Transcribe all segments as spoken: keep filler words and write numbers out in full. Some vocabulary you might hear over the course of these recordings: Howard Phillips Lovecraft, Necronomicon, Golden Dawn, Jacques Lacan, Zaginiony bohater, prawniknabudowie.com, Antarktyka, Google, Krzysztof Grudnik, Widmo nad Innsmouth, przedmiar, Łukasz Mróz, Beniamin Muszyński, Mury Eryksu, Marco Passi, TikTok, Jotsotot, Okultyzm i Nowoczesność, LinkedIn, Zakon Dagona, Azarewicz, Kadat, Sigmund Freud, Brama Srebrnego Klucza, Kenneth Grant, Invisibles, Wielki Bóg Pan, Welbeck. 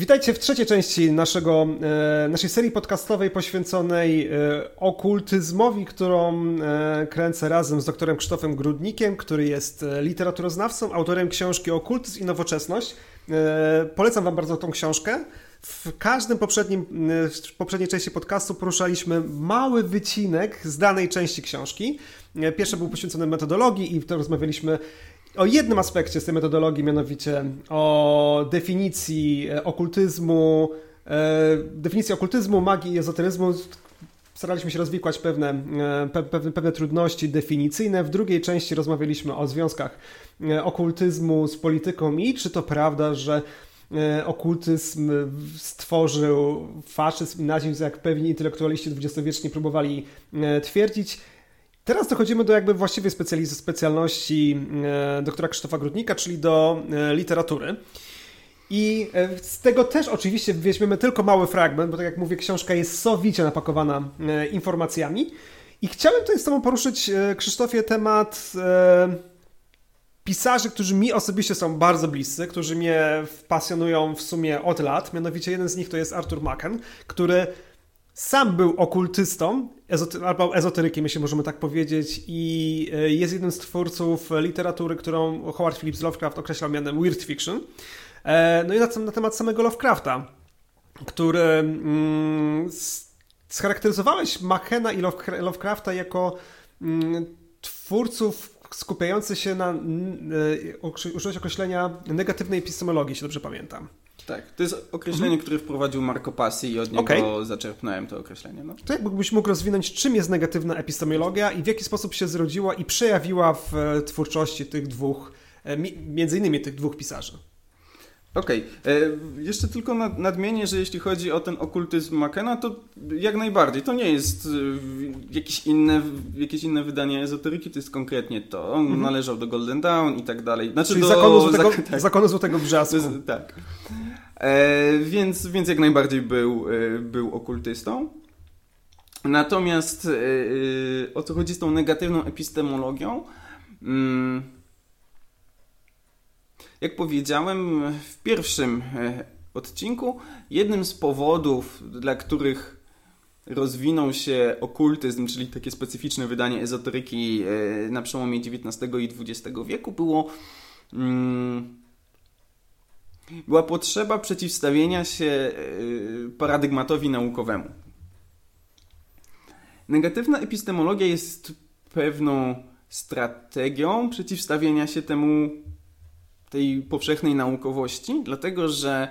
Witajcie w trzeciej części naszego, naszej serii podcastowej poświęconej okultyzmowi, którą kręcę razem z doktorem Krzysztofem Grudnikiem, który jest literaturoznawcą, autorem książki Okultyzm i Nowoczesność. Polecam wam bardzo tą książkę. W każdym poprzednim, w poprzedniej części podcastu poruszaliśmy mały wycinek z danej części książki. Pierwszy był poświęcony metodologii i to rozmawialiśmy o jednym aspekcie z tej metodologii, mianowicie o definicji okultyzmu, definicji okultyzmu, magii i ezoteryzmu. Staraliśmy się rozwikłać pewne, pewne, pewne trudności definicyjne. W drugiej części rozmawialiśmy o związkach okultyzmu z polityką i czy to prawda, że okultyzm stworzył faszyzm i nazizm, jak pewni intelektualiści dwudziestowieczni próbowali twierdzić. Teraz dochodzimy do jakby właściwej specjalności doktora Krzysztofa Grudnika, czyli do literatury. I z tego też oczywiście weźmiemy tylko mały fragment, bo tak jak mówię, książka jest sowicie napakowana informacjami. I chciałem tutaj z tobą poruszyć, Krzysztofie, temat pisarzy, którzy mi osobiście są bardzo bliscy, którzy mnie pasjonują w sumie od lat. Mianowicie jeden z nich to jest Arthur Machen, który sam był okultystą, ezoty- albo ezoterykiem, jeśli możemy tak powiedzieć, i jest jednym z twórców literatury, którą Howard Phillips Lovecraft określał mianem weird fiction. No i na, na temat samego Lovecrafta, który mm, scharakteryzowałeś Machena i Lovecrafta jako mm, twórców skupiających się na, użyłeś określenia negatywnej epistemologii, jeśli dobrze pamiętam. Tak, to jest określenie, które wprowadził Marco Passi i od niego okay. zaczerpnąłem to określenie. No. To jakbyś mógł rozwinąć, czym jest negatywna epistemologia i w jaki sposób się zrodziła i przejawiła w twórczości tych dwóch, między innymi tych dwóch pisarzy. Okej, okay. Jeszcze tylko nadmienię, że jeśli chodzi o ten okultyzm Machena, to jak najbardziej, to nie jest jakieś inne, jakieś inne wydanie ezoteryki, to jest konkretnie to. On mm-hmm. należał do Golden Dawn i tak dalej. Znaczy Czyli do zakonu złotego, zak- tak. zakonu złotego Brzasku. Z, tak. E, więc, więc jak najbardziej był, był okultystą. Natomiast e, o co chodzi z tą negatywną epistemologią? Mm. Jak powiedziałem w pierwszym odcinku, jednym z powodów, dla których rozwinął się okultyzm, czyli takie specyficzne wydanie ezoteryki na przełomie dziewiętnastego i dwudziestego wieku, było, była potrzeba przeciwstawienia się paradygmatowi naukowemu. Negatywna epistemologia jest pewną strategią przeciwstawienia się temu tej powszechnej naukowości, dlatego że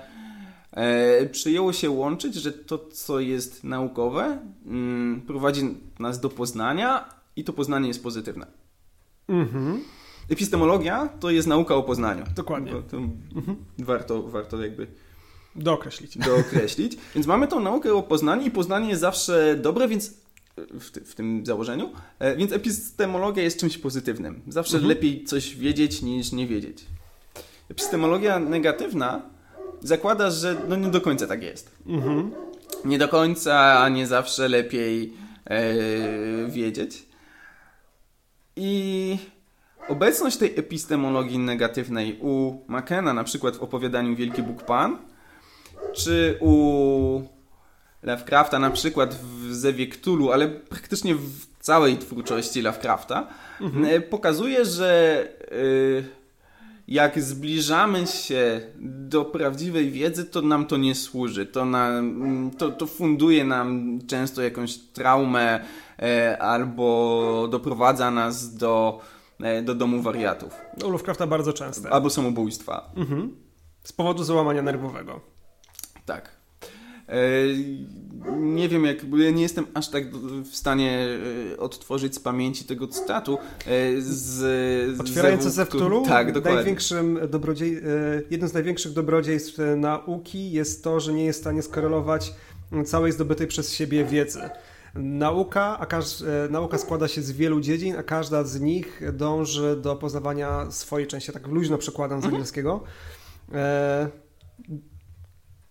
e, przyjęło się łączyć, że to, co jest naukowe, mm, prowadzi nas do poznania i to poznanie jest pozytywne. Mm-hmm. Epistemologia to jest nauka o poznaniu. Dokładnie. To, to mm-hmm. warto, warto jakby dookreślić. dookreślić. Więc mamy tą naukę o poznaniu i poznanie jest zawsze dobre, więc W, ty, w tym założeniu, e, więc epistemologia jest czymś pozytywnym. Zawsze mm-hmm. lepiej coś wiedzieć niż nie wiedzieć. Epistemologia negatywna zakłada, że no nie do końca tak jest. Mhm. Nie do końca, a nie zawsze lepiej e, wiedzieć. I obecność tej epistemologii negatywnej u Machena, na przykład w opowiadaniu Wielki Bóg Pan, czy u Lovecrafta, na przykład w Zewie Cthulhu, ale praktycznie w całej twórczości Lovecrafta, mhm. e, pokazuje, że e, jak zbliżamy się do prawdziwej wiedzy, to nam to nie służy. To, nam, to, to funduje nam często jakąś traumę e, albo doprowadza nas do, e, do domu wariatów. U Lovecrafta bardzo często. Albo samobójstwa. Mhm. Z powodu załamania nerwowego. Tak. E, nie wiem, jak, ja nie jestem aż tak w stanie odtworzyć z pamięci tego cytatu. Z, Otwierający Zew Cthulhu? Tak, dokładnie. Największym dobrodziej, jednym z największych dobrodziejstw nauki jest to, że nie jest w stanie skorelować całej zdobytej przez siebie wiedzy. Nauka, a każ, nauka składa się z wielu dziedzin, a każda z nich dąży do poznawania swojej części. Tak luźno przekładam z angielskiego. Mhm. E,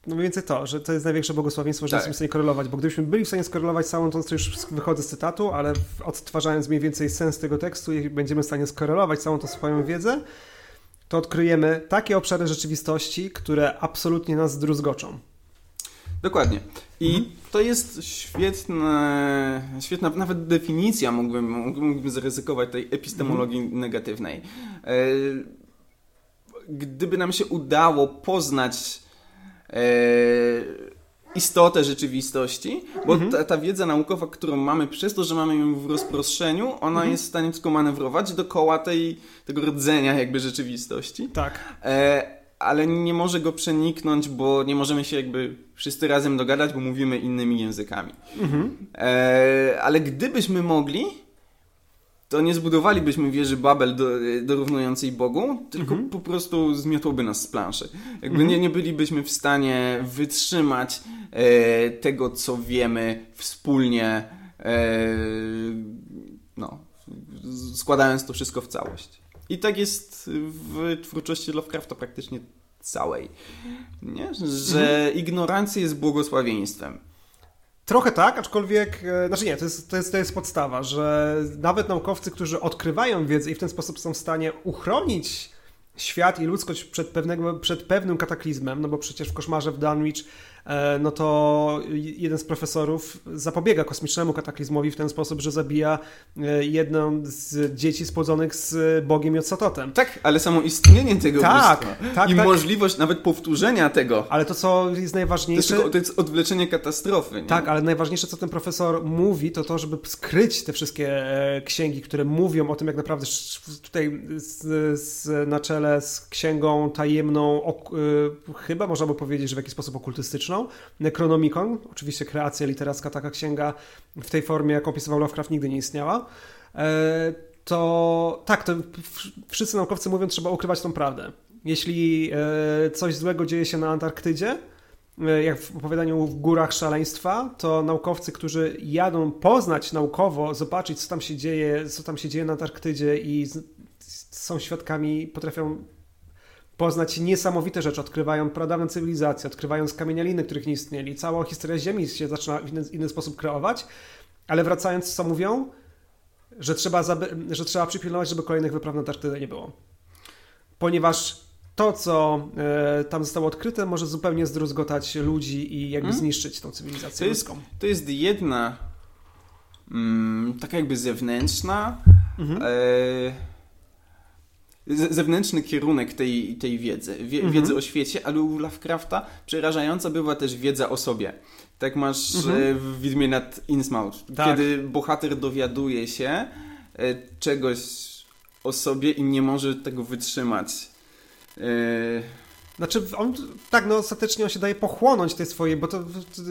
No mniej więcej to, że to jest największe błogosławieństwo, że tak. jesteśmy w stanie korelować, bo gdybyśmy byli w stanie skorelować całą tą, to już wychodzę z cytatu, ale odtwarzając mniej więcej sens tego tekstu, będziemy w stanie skorelować całą tą swoją wiedzę, to odkryjemy takie obszary rzeczywistości, które absolutnie nas druzgoczą. Dokładnie. I mhm. to jest świetne, świetna nawet definicja, mógłbym, mógłbym zaryzykować tej epistemologii mhm. negatywnej. Gdyby nam się udało poznać e, istotę rzeczywistości, bo mhm. ta, ta wiedza naukowa, którą mamy przez to, że mamy ją w rozproszeniu, ona mhm. jest w stanie tylko manewrować dookoła tej, tego rdzenia jakby rzeczywistości. Tak. E, ale nie może go przeniknąć, bo nie możemy się jakby wszyscy razem dogadać, bo mówimy innymi językami. Mhm. E, ale gdybyśmy mogli, to nie zbudowalibyśmy wieży Babel do, dorównującej Bogu, tylko mhm. po prostu zmiotłoby nas z planszy. Jakby mhm. nie, nie bylibyśmy w stanie wytrzymać e, tego, co wiemy wspólnie, e, no, składając to wszystko w całość. I tak jest w twórczości Lovecrafta praktycznie całej, nie? Że mhm. ignorancja jest błogosławieństwem. Trochę tak, aczkolwiek, znaczy nie, to jest, to, jest, to jest podstawa, że nawet naukowcy, którzy odkrywają wiedzę i w ten sposób są w stanie uchronić świat i ludzkość przed, pewnego, przed pewnym kataklizmem, no bo przecież w Koszmarze w Dunwich, no to jeden z profesorów zapobiega kosmicznemu kataklizmowi w ten sposób, że zabija jedną z dzieci spłodzonych z Bogiem Jotsototem. Tak, ale samo istnienie tego tak, bóstwa tak, i tak. możliwość nawet powtórzenia tego. Ale to, co jest najważniejsze... To jest, tylko, to jest odwleczenie katastrofy. Nie? Tak, ale najważniejsze, co ten profesor mówi, to to, żeby skryć te wszystkie księgi, które mówią o tym, jak naprawdę tutaj z, z, na czele z księgą tajemną, ok, chyba można by powiedzieć, że w jakiś sposób okultystyczną, Necronomicon, oczywiście kreacja literacka, taka księga w tej formie, jak opisywał Lovecraft, nigdy nie istniała, to tak, to wszyscy naukowcy mówią, trzeba ukrywać tą prawdę. Jeśli coś złego dzieje się na Antarktydzie, jak w opowiadaniu w Górach Szaleństwa, to naukowcy, którzy jadą poznać naukowo, zobaczyć, co tam się dzieje, co tam się dzieje na Antarktydzie i są świadkami, potrafią poznać niesamowite rzeczy, odkrywają pradawne cywilizacje, odkrywają skamienialiny, których nie istnieli. Cała historia Ziemi się zaczyna w inny, inny sposób kreować, ale wracając, co mówią? Że trzeba, zaby- że trzeba przypilnować, żeby kolejnych wypraw na Antarktydę nie było. Ponieważ to, co e, tam zostało odkryte, może zupełnie zdruzgotać ludzi i jakby hmm? zniszczyć tą cywilizację to ludzką. Jest, to jest jedna mm, taka jakby zewnętrzna... Mhm. E... zewnętrzny kierunek tej, tej wiedzy, wie, mhm. wiedzy o świecie, ale u Lovecrafta przerażająca bywa też wiedza o sobie. Tak masz mhm. w Widmie nad Innsmouth, tak. Kiedy bohater dowiaduje się czegoś o sobie i nie może tego wytrzymać. Y- Znaczy, on, tak, no ostatecznie on się daje pochłonąć tej swojej, bo to, to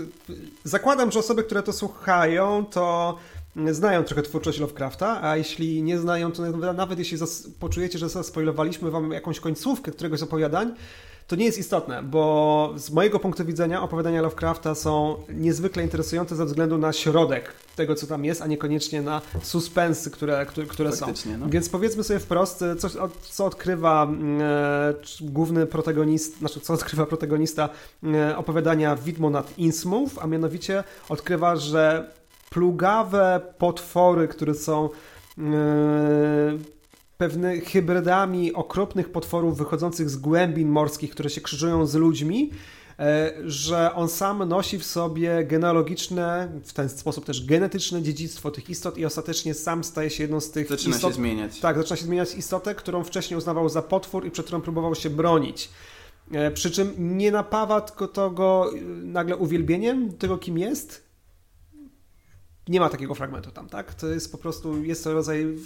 zakładam, że osoby, które to słuchają, to znają trochę twórczość Lovecrafta, a jeśli nie znają, to nawet, nawet jeśli zas- poczujecie, że zaspoilowaliśmy wam jakąś końcówkę któregoś z opowiadań, to nie jest istotne, bo z mojego punktu widzenia opowiadania Lovecrafta są niezwykle interesujące ze względu na środek tego, co tam jest, a niekoniecznie na suspensy, które, które, które są. No. Więc powiedzmy sobie wprost, co, co odkrywa e, główny protagonista, znaczy co odkrywa protagonista e, opowiadania Widmo nad Innsmouth, a mianowicie odkrywa, że plugawe potwory, które są e, pewnymi hybrydami okropnych potworów wychodzących z głębin morskich, które się krzyżują z ludźmi, że on sam nosi w sobie genealogiczne, w ten sposób też genetyczne dziedzictwo tych istot i ostatecznie sam staje się jedną z tych zaczyna istot. Zaczyna się zmieniać. Tak, zaczyna się zmieniać istotę, którą wcześniej uznawał za potwór i przed którą próbował się bronić. Przy czym nie napawa tylko tego nagle uwielbieniem tego, kim jest. Nie ma takiego fragmentu tam, tak? To jest po prostu, jest to rodzaj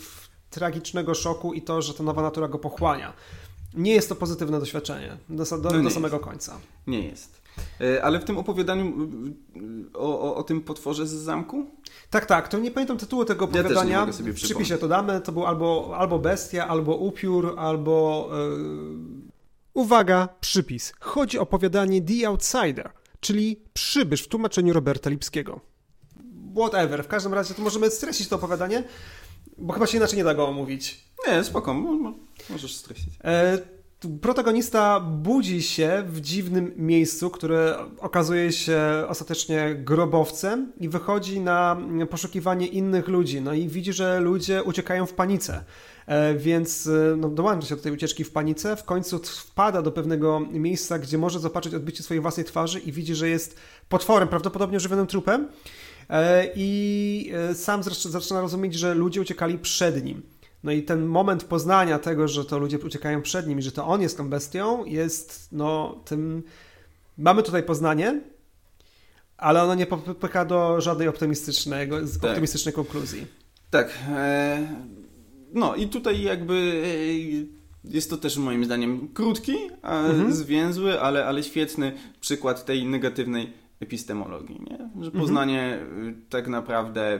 tragicznego szoku i to, że ta nowa natura go pochłania. Nie jest to pozytywne doświadczenie do, do, no do samego jest. końca. Nie jest. Ale w tym opowiadaniu o, o, o tym potworze z zamku? Tak, tak. To nie pamiętam tytułu tego opowiadania. Ja też nie mogę sobie przypomnieć. W przypisie to damy. To był albo, albo bestia, albo upiór, albo... Yy... Uwaga, przypis. Chodzi o opowiadanie The Outsider, czyli przybysz w tłumaczeniu Roberta Lipskiego. Whatever. W każdym razie to możemy streścić to opowiadanie. Bo chyba się inaczej nie da go omówić. Nie, spoko, możesz streścić. E, protagonista budzi się w dziwnym miejscu, które okazuje się ostatecznie grobowcem i wychodzi na poszukiwanie innych ludzi. No i widzi, że ludzie uciekają w panice. Więc no, dołącza się do tej ucieczki w panice, w końcu wpada do pewnego miejsca, gdzie może zobaczyć odbicie swojej własnej twarzy i widzi, że jest potworem, prawdopodobnie żywionym trupem, i sam zaczyna rozumieć, że ludzie uciekali przed nim. No i ten moment poznania tego, że to ludzie uciekają przed nim i że to on jest tą bestią, jest no tym... Mamy tutaj poznanie, ale ono nie popycha do żadnej optymistycznego, tak. optymistycznej konkluzji. Tak. No i tutaj jakby jest to też moim zdaniem krótki, mhm. zwięzły, ale, ale świetny przykład tej negatywnej epistemologii, nie? Że poznanie mhm. tak naprawdę...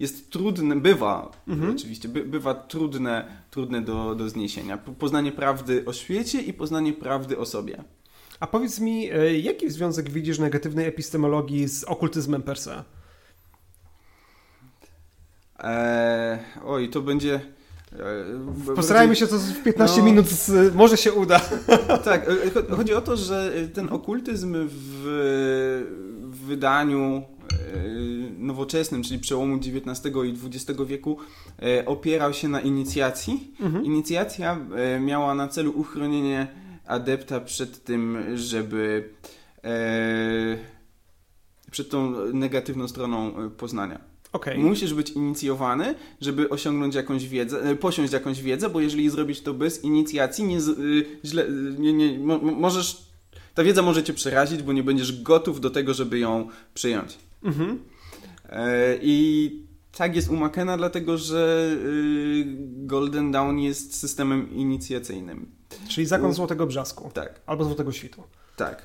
jest trudne, bywa mhm. oczywiście, by, bywa trudne, trudne do, do zniesienia. Poznanie prawdy o świecie i poznanie prawdy o sobie. A powiedz mi, jaki związek widzisz negatywnej epistemologii z okultyzmem per se? Eee, oj, to będzie... Postarajmy się to w piętnaście no, minut, z, może się uda. Tak, chodzi o to, że ten okultyzm w, w wydaniu nowoczesnym, czyli przełomu dziewiętnastego i dwudziestego wieku, opierał się na inicjacji. Mhm. Inicjacja miała na celu uchronienie adepta przed tym, żeby przed tą negatywną stroną poznania. Okay. Musisz być inicjowany, żeby osiągnąć jakąś wiedzę, posiąść jakąś wiedzę, bo jeżeli zrobisz to bez inicjacji, nie, źle, nie, nie, mo, możesz, ta wiedza może cię przerazić, bo nie będziesz gotów do tego, żeby ją przyjąć. Mm-hmm. I tak jest u Machena, dlatego że Golden Dawn jest systemem inicjacyjnym. Czyli zakon u... Złotego Brzasku. Tak. Albo Złotego Świtu. Tak.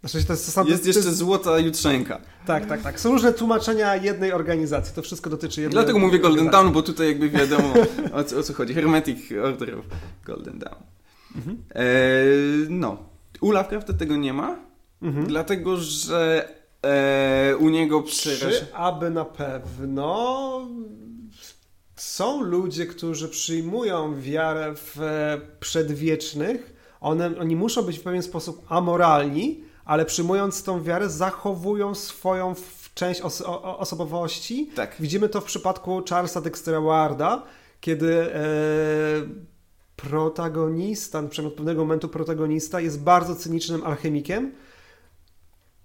Znaczy, to jest, to jest jeszcze to jest... Złota Jutrzenka. Tak, tak, tak. Są różne tłumaczenia jednej organizacji. To wszystko dotyczy jednej Dlatego mówię Golden Dawn, bo tutaj jakby wiadomo o, co, o co chodzi. Hermetic Order of Golden Dawn. Mhm. E, no. U Lovecrafta tego nie ma, mhm. dlatego że e, u niego... Przeraż... aby na pewno... Są ludzie, którzy przyjmują wiarę w przedwiecznych. One, oni muszą być w pewien sposób amoralni, ale przyjmując tą wiarę zachowują swoją część os- o- osobowości. Tak. Widzimy to w przypadku Charlesa Dextera Warda, kiedy e, protagonista, przynajmniej od pewnego momentu protagonista jest bardzo cynicznym alchemikiem.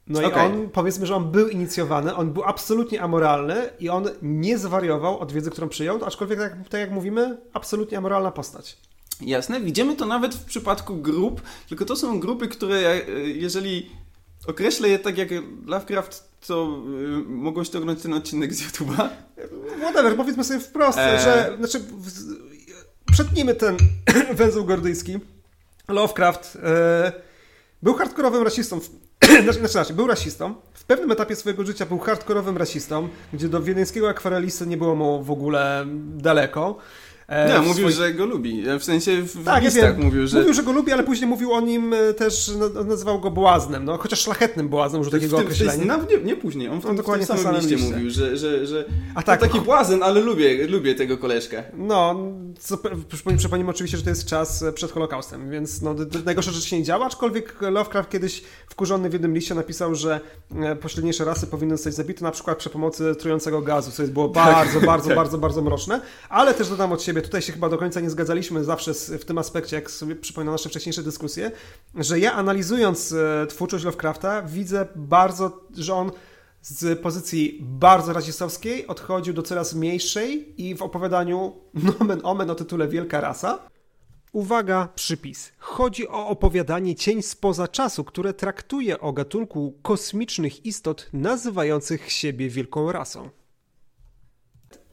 No okay. I on, powiedzmy, że on był inicjowany, on był absolutnie amoralny i on nie zwariował od wiedzy, którą przyjął, aczkolwiek tak, tak jak mówimy, absolutnie amoralna postać. Jasne, widzimy to nawet w przypadku grup, tylko to są grupy, które jeżeli określę je tak jak Lovecraft, to mogą ściągnąć ten odcinek z YouTube'a. Whatever, powiedzmy sobie wprost, eee. że znaczy, przetnijmy ten węzeł gordyjski. Lovecraft e, był hardkorowym rasistą, w, znaczy, znaczy był rasistą, w pewnym etapie swojego życia był hardkorowym rasistą, gdzie do wiedeńskiego akwarelisty nie było mu w ogóle daleko. Nie, no, mówił, swój... że go lubi. W sensie w tak, listach ja wiem. mówił, że... Mówił, że go lubi, ale później mówił o nim też, nazywał go błaznem, no, chociaż szlachetnym błaznem, już takiego określenia. No, nie, nie później, on w, on w, dokładnie w tym samym, samym liście, liście mówił, że, że, że A tak, taki no. błazen, ale lubię, lubię tego koleżkę. No, co, przypomnijmy oczywiście, że to jest czas przed Holokaustem, więc no, najgorsza rzecz się nie działa, aczkolwiek Lovecraft kiedyś wkurzony w jednym liście napisał, że pośredniejsze rasy powinny zostać zabite, na przykład przy pomocy trującego gazu, co jest było tak, bardzo, bardzo, tak. bardzo, bardzo mroczne, ale też dodam od siebie, tutaj się chyba do końca nie zgadzaliśmy zawsze w tym aspekcie, jak sobie przypominam nasze wcześniejsze dyskusje, że ja analizując twórczość Lovecrafta widzę bardzo, że on z pozycji bardzo rasistowskiej odchodził do coraz mniejszej i w opowiadaniu nomen omen o tytule Wielka Rasa. Uwaga, przypis. Chodzi o opowiadanie Cień spoza czasu, które traktuje o gatunku kosmicznych istot nazywających siebie wielką rasą.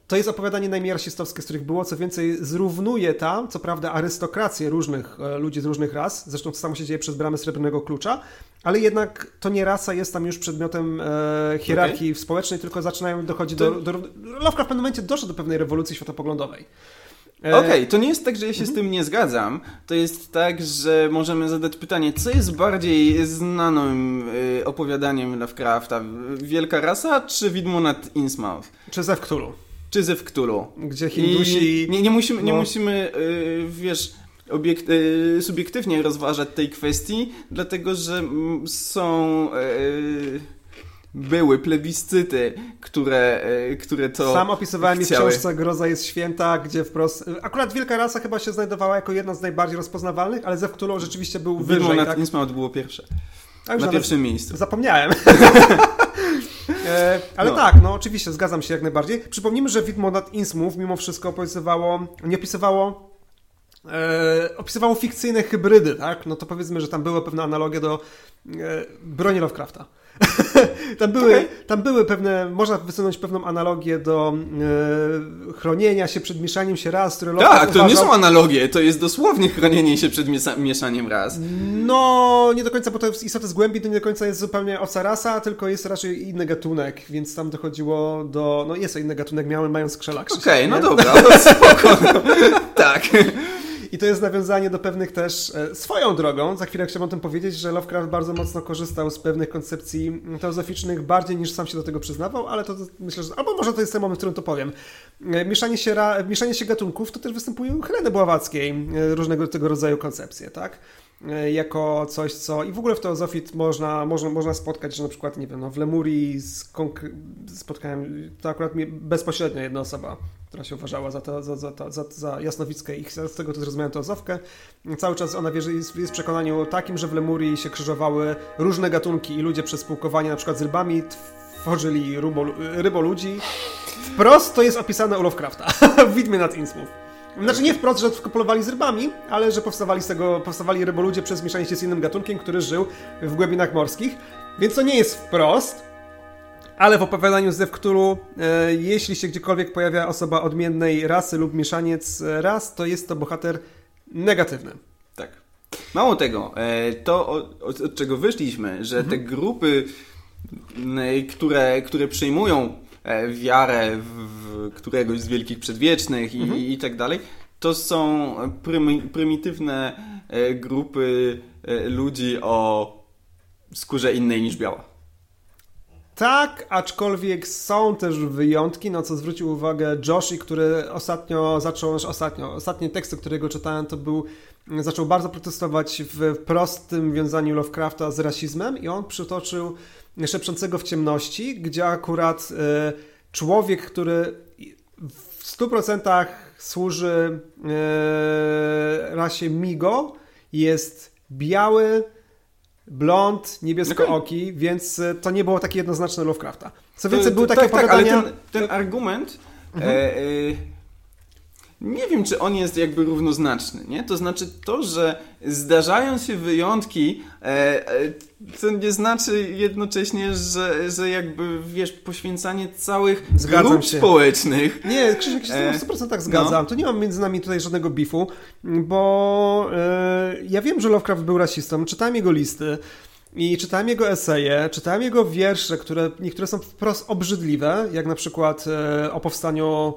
To jest opowiadanie najmniej rasistowskie, z których było. Co więcej, zrównuje tam, co prawda, arystokrację różnych e, ludzi z różnych ras. Zresztą to samo się dzieje przez Bramę Srebrnego Klucza. Ale jednak to nie rasa jest tam już przedmiotem e, hierarchii okay. społecznej, tylko zaczynają dochodzić to... do, do... Lovecraft w pewnym momencie doszedł do pewnej rewolucji światopoglądowej. E... Okej, okay, to nie jest tak, że ja się mm-hmm. z tym nie zgadzam. To jest tak, że możemy zadać pytanie, co jest bardziej znanym y, opowiadaniem Lovecrafta? Wielka Rasa czy Widmo nad Innsmouth? Czy Zew Cthulhu? Czy Zew Cthulhu, gdzie Hindusi... Nie, nie musimy, no. nie musimy yy, wiesz, obiekt, yy, subiektywnie rozważać tej kwestii, dlatego że są... Yy, były plebiscyty, które, które to Sam opisywałem mi w książce Groza jest święta, gdzie wprost... Akurat Wielka Rasa chyba się znajdowała jako jedna z najbardziej rozpoznawalnych, ale Zew Cthulhu rzeczywiście był Widmo wyżej. Widmo nad Innsmouth było pierwsze. A na pierwszym miejscu. Zapomniałem. e, ale no. tak, no oczywiście, zgadzam się jak najbardziej. Przypomnijmy, że Widmo nad Innsmouth mimo wszystko opisywało, nie opisywało e, opisywało fikcyjne hybrydy, tak? No to powiedzmy, że tam były pewne analogie do e, broni Lovecrafta. Tam były, okay. tam były pewne, można wysunąć pewną analogię do e, chronienia się przed mieszaniem się ras, które Lovecraft Tak, to uważał. Nie są analogie, to jest dosłownie chronienie się przed miesa- mieszaniem ras. No, nie do końca, bo to jest istota z głębi, to nie do końca jest zupełnie owca rasa, tylko jest raczej inny gatunek, więc tam dochodziło do, no jest to inny gatunek, miałem, mają skrzela. Okej, okay, no dobra, to spoko. Tak. I to jest nawiązanie do pewnych też, swoją drogą, za chwilę chciałbym o tym powiedzieć, że Lovecraft bardzo mocno korzystał z pewnych koncepcji teozoficznych, bardziej niż sam się do tego przyznawał, ale to myślę, że, albo może to jest ten moment, w którym to powiem. Mieszanie się, ra, mieszanie się gatunków to też występuje u Heleny Bławackiej, różnego tego rodzaju koncepcje, tak? Jako coś, co... I w ogóle w teozofii można, można, można spotkać, że na przykład, nie wiem, no, w Lemurii konk- spotkałem, to akurat mi bezpośrednio jedna osoba, która się uważała za, to, za, za, za, za jasnowickę i z tego to zrozumiałem teozofkę. Cały czas ona wierzy, jest w przekonaniu takim, że w Lemurii się krzyżowały różne gatunki i ludzie przez spółkowanie na przykład z rybami tworzyli rubo, ryboludzi. Wprost to jest opisane u Lovecrafta w Widmie nad Innsmouth. Znaczy nie wprost, że kopulowali z rybami, ale że powstawali z tego, powstawali ryboludzie przez mieszanie się z innym gatunkiem, który żył w głębinach morskich. Więc to nie jest wprost, ale w opowiadaniu Zew Cthulhu, e, jeśli się gdziekolwiek pojawia osoba odmiennej rasy lub mieszaniec ras, to jest to bohater negatywny. Tak. Mało tego, e, to od, od, od czego wyszliśmy, że mhm. te grupy, e, które, które przyjmują wiarę w któregoś z wielkich przedwiecznych i, mhm. i tak dalej, to są prymi, prymitywne grupy ludzi o skórze innej niż biała. Tak, aczkolwiek są też wyjątki, na co zwrócił uwagę Joshi, który ostatnio zaczął, ostatnio, ostatnie teksty, którego czytałem, to był zaczął bardzo protestować w prostym wiązaniu Lovecrafta z rasizmem i on przytoczył Szepczącego w ciemności, gdzie akurat y, człowiek, który w stu procentach służy y, rasie Migo, jest biały, blond, niebieskooki, okay. więc y, to nie było takie jednoznaczne Lovecrafta. Co więcej, były takie tak, opowiadania... Tak, ale ten, ten argument... Mhm. E, y... Nie wiem, czy on jest jakby równoznaczny, nie? To znaczy to, że zdarzają się wyjątki, e, e, to nie znaczy jednocześnie, że, że jakby, wiesz, poświęcanie całych zgadzam grup się. społecznych... Nie, Krzysiek, się e, w stu procentach zgadzam. No. To nie mam między nami tutaj żadnego bifu, bo e, ja wiem, że Lovecraft był rasistą, czytałem jego listy i czytałem jego eseje, czytałem jego wiersze, które niektóre są wprost obrzydliwe, jak na przykład e, o powstaniu...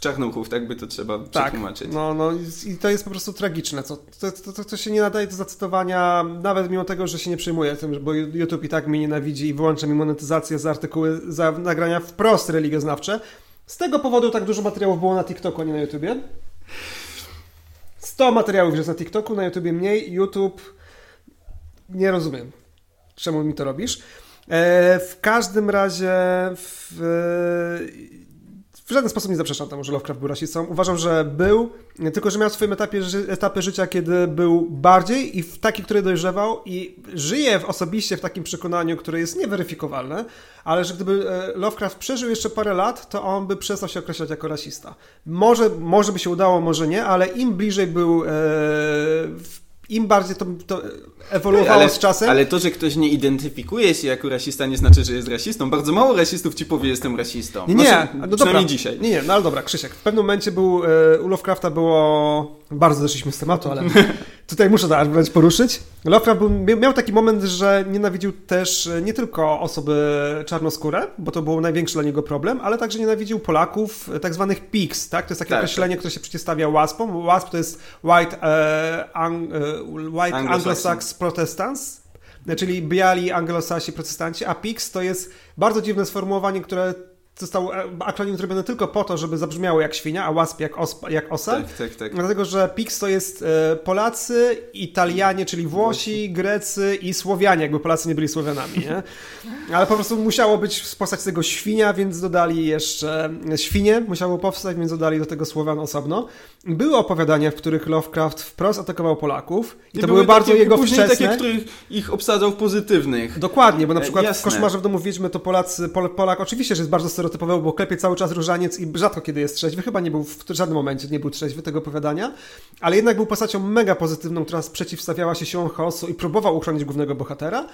Czarnuchów, tak by to trzeba tak, przetłumaczyć. No, no i to jest po prostu tragiczne. Co, to, to, to, to się nie nadaje do zacytowania, nawet mimo tego, że się nie przejmuję tym, bo YouTube i tak mnie nienawidzi i wyłącza mi monetyzację za artykuły, za nagrania wprost religioznawcze. Z tego powodu tak dużo materiałów było na TikToku, a nie na YouTubie. sto materiałów jest na TikToku, na YouTubie mniej. YouTube... Nie rozumiem, czemu mi to robisz. E, w każdym razie... W, e, W żaden sposób nie zaprzeczam temu, że Lovecraft był rasistą. Uważam, że był, tylko że miał w swoim etapie, etapy życia, kiedy był bardziej i w taki, który dojrzewał i żyje w, osobiście w takim przekonaniu, które jest nieweryfikowalne, ale że gdyby Lovecraft przeżył jeszcze parę lat, to on by przestał się określać jako rasista. Może, może by się udało, może nie, ale im bliżej był... E, im bardziej to, to ewoluowało ale, z czasem. Ale to, że ktoś nie identyfikuje się jako rasista, nie znaczy, że jest rasistą. Bardzo mało rasistów ci powie, jestem rasistą. Nie, nie. No, no przynajmniej dzisiaj. Nie, nie, no ale dobra, Krzysiek. W pewnym momencie był, u Lovecrafta było... Bardzo zeszliśmy z tematu, ale tutaj muszę to poruszyć. Lovecraft był, miał taki moment, że nienawidził też nie tylko osoby czarnoskóre, bo to był największy dla niego problem, ale także nienawidził Polaków, tak zwanych pigs, tak? To jest takie tak, określenie, tak. które się przeciwstawia łaspom. Łasp to jest White, uh, ang, uh, white Anglo-Sax Protestants, czyli biali anglosasi protestanci, a pigs to jest bardzo dziwne sformułowanie, które został akronim zrobiony tylko po to, żeby zabrzmiało jak świnia, a łasp jak, ospa, jak osa. Tak, tak, tak. Dlatego, że P I X to jest Polacy, Italianie, czyli Włosi, Grecy i Słowianie, jakby Polacy nie byli Słowianami, nie? Ale po prostu musiało być powstać z tego świnia, więc dodali jeszcze świnie, musiało powstać, więc dodali do tego Słowian osobno. Były opowiadania, w których Lovecraft wprost atakował Polaków i, I to były, były bardzo takie, jego później wczesne. Później takie, których ich obsadzał w pozytywnych. Dokładnie, bo na przykład e, w Koszmarze w domu Wiedźmy to Polacy, Pol, Polak oczywiście, że jest bardzo stereotypował, bo klepie cały czas różaniec i rzadko kiedy jest trzeźwy, chyba nie był w żadnym momencie nie był trzeźwy tego opowiadania, ale jednak był postacią mega pozytywną, która przeciwstawiała się siłą chaosu i próbował uchronić głównego bohatera,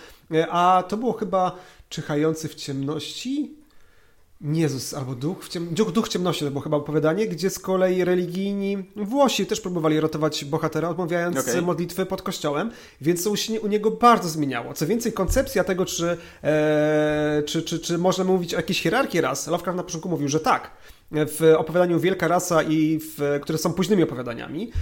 a to było chyba Czyhający w ciemności? Jezus, albo Duch w ciemności. Duch, duch ciemności to było chyba opowiadanie, gdzie z kolei religijni Włosi też próbowali ratować bohatera, odmawiając okay. modlitwy pod kościołem, więc to się u niego bardzo zmieniało. Co więcej, koncepcja tego, czy, e, czy, czy, czy można mówić o jakiejś hierarchii ras, Lovecraft na początku mówił, że tak. W opowiadaniu Wielka Rasa, i w, które są późnymi opowiadaniami,